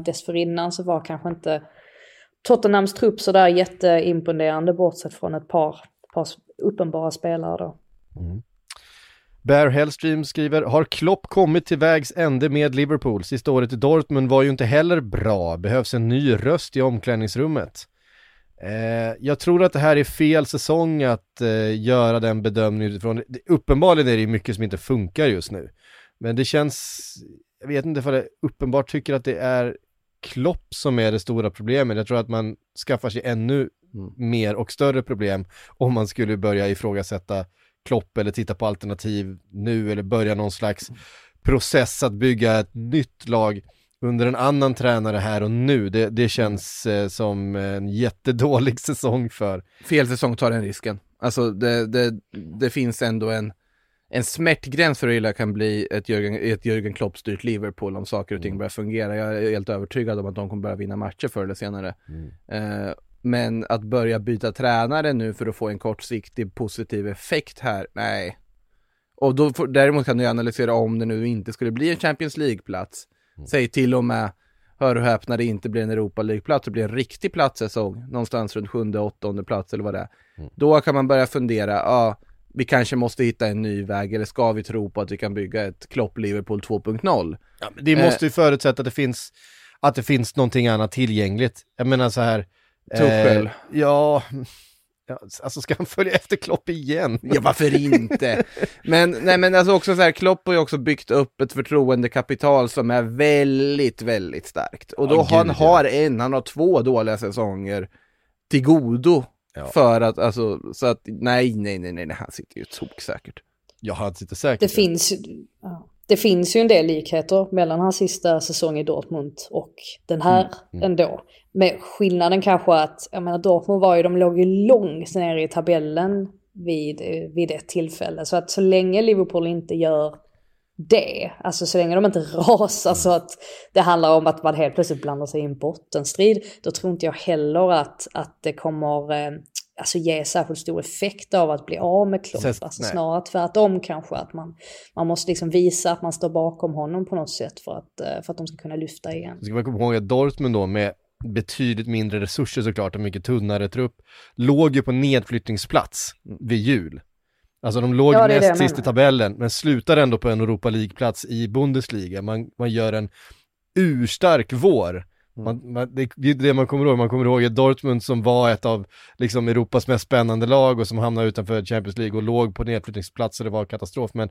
Dessförinnan så var kanske inte Tottenhams trupp så där jätteimponerande, bortsett från ett par uppenbara spelare då. Mm. Bear Hellstream skriver: Har Klopp kommit till vägs ände med Liverpool? Sista året i Dortmund var ju inte heller bra. Behövs en ny röst i omklädningsrummet. Jag tror att det här är fel säsong att göra den bedömningen utifrån. Uppenbarligen är det mycket som inte funkar just nu. Men det känns... Jag vet inte för det uppenbart tycker att det är Klopp som är det stora problemet. Jag tror att man skaffar sig ännu mer och större problem om man skulle börja ifrågasätta Klopp eller titta på alternativ nu eller börja någon slags process att bygga ett nytt lag under en annan tränare här och nu. Det känns som en jättedålig säsong för... Fel säsong tar den risken. Alltså det finns ändå en smärtgräns för hur illa kan bli ett Jürgen Klopp-styrt Liverpool om saker och ting börjar fungera. Jag är helt övertygad om att de kommer börja vinna matcher förr eller senare. Men att börja byta tränare nu för att få en kortsiktig positiv effekt här, nej. Och däremot kan du analysera om det nu inte skulle bli en Champions League-plats. Säg till och med, hör och häpna, det inte blir en Europa League-plats, det blir en riktig platssäsong någonstans runt 7:e, 8:e plats eller vad det är. Då kan man börja fundera, vi kanske måste hitta en ny väg, eller ska vi tro på att vi kan bygga ett Klopp Liverpool 2.0? Ja, men det måste ju förutsätta att det finns någonting annat tillgängligt. Jag menar så här... Tuchel. Ja, alltså ska han följa efter Klopp igen? Ja, varför inte? men alltså också så här, Klopp har ju också byggt upp ett förtroendekapital som är väldigt, väldigt starkt. Och då han har 2 dåliga säsonger till godo. Ja. För att, alltså, så att nej, han sitter ju säkert. Ja, han sitter säkert. Det finns ju en del likheter mellan hans sista säsong i Dortmund och den här ändå. Men skillnaden kanske att, jag menar, Dortmund låg ju långt ner i tabellen vid ett tillfälle. Så att så länge Liverpool inte gör det, alltså så länge de inte rasar så att det handlar om att man helt plötsligt blandar sig i en bottenstrid, då tror inte jag heller att det kommer ge särskilt stor effekt av att bli av med Klopp. Alltså snarare tvärtom kanske, att man måste liksom visa att man står bakom honom på något sätt för att de ska kunna lyfta igen. Ska man komma ihåg att Dortmund då med betydligt mindre resurser såklart och mycket tunnare trupp, låg ju på nedflyttningsplats vid jul. Alltså de låg näst sist i tabellen, men slutar ändå på en Europa League-plats i Bundesliga. Man gör en urstark vår. Det är det man kommer ihåg. Man kommer ihåg Dortmund som var ett av liksom Europas mest spännande lag och som hamnade utanför Champions League och låg på nedflyttningsplatser. Det var katastrof, men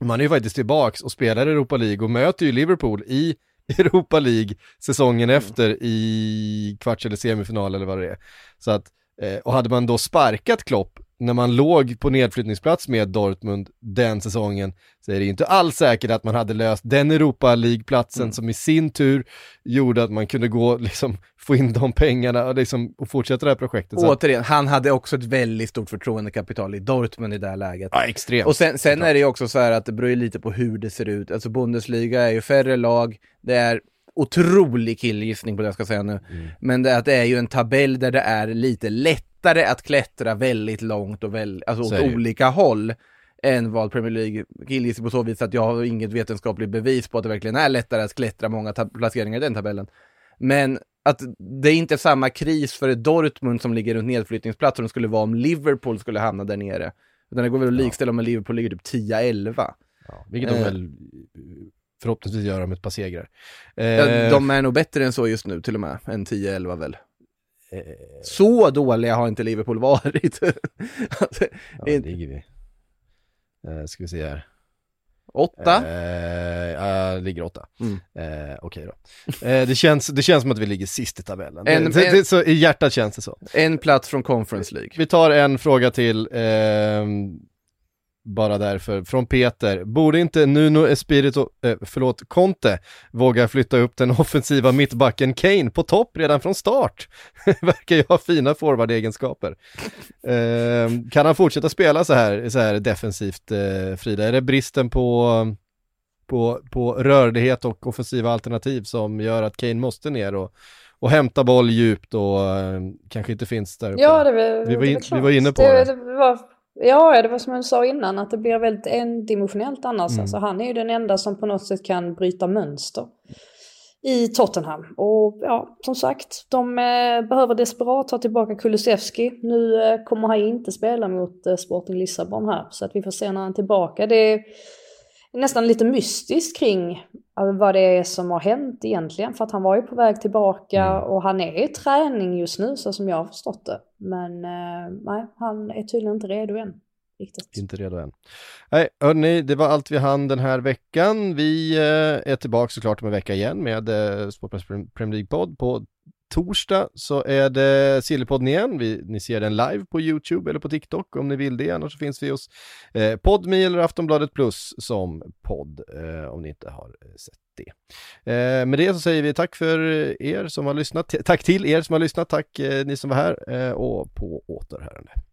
man är ju faktiskt tillbaks och spelar i Europa League och möter ju Liverpool i Europa League säsongen efter i kvarts eller semifinal eller vad det är. Så att, och hade man då sparkat Klopp när man låg på nedflyttningsplats med Dortmund den säsongen, så är det ju inte alls säkert att man hade löst den Europa League-platsen som i sin tur gjorde att man kunde gå liksom, få in de pengarna och, liksom, och fortsätta det här projektet. Återigen, han hade också ett väldigt stort förtroendekapital i Dortmund i det här läget. Ja, extremt. Och sen är det ju också så här att det beror lite på hur det ser ut. Alltså Bundesliga är ju färre lag, det är otrolig killgissning på det jag ska säga nu. Men det är ju en tabell där det är lite lättare att klättra väldigt långt och alltså åt olika håll än vad Premier League killgissning på så vis att jag har inget vetenskapligt bevis på att det verkligen är lättare att klättra många placeringar i den tabellen. Men att det är inte samma kris för Dortmund som ligger runt nedflyttningsplats som det skulle vara om Liverpool skulle hamna där nere. Utan det går väl att likställa om Liverpool ligger typ 10-11. Ja, vilket de väl förhoppningsvis göra med ett par segrar. De är nog bättre än så just nu till och med. Än 10-11 väl. Så dåliga har inte Liverpool varit. Alltså, ja, det ligger vi. Ska vi se här. 8? Ligger 8. Okej då. Det känns som att vi ligger sist i tabellen. Så i hjärtat känns det så. En plats från Conference League. Vi tar en fråga till. Bara därför, från Peter. Borde inte Nuno Espirito, Conte, våga flytta upp den offensiva mittbacken Kane på topp redan från start? Verkar ju ha fina forwardegenskaper. Kan han fortsätta spela så här defensivt, Frida? Är det bristen på rörlighet och offensiva alternativ som gör att Kane måste ner och hämta boll djupt och kanske inte finns där uppe? Ja, vi var inne på det. Ja, det var som jag sa innan, att det blir väldigt endimensionellt annars. Alltså, han är ju den enda som på något sätt kan bryta mönster i Tottenham. Och ja, som sagt, de behöver desperat ta tillbaka Kulusevski. Nu kommer han inte spela mot Sporting Lissabon här, så att vi får se när han är tillbaka. Det är nästan lite mystiskt kring vad det är som har hänt egentligen. För att han var ju på väg tillbaka och han är i träning just nu så som jag har förstått det. Men nej, han är tydligen inte redo än. Riktigt. Inte redo än. Nej, hörni, det var allt vi hann den här veckan. Vi är tillbaka såklart om en vecka igen med Sportbladets Premier League-podd. På torsdag så är det Sillypodden igen. Ni ser den live på YouTube eller på TikTok om ni vill det. Annars finns vi hos Podmi eller Aftonbladet Plus som podd om ni inte har sett det. Med det så säger vi tack för er som har lyssnat. Tack till er som har lyssnat. Tack ni som var här och på återhörande.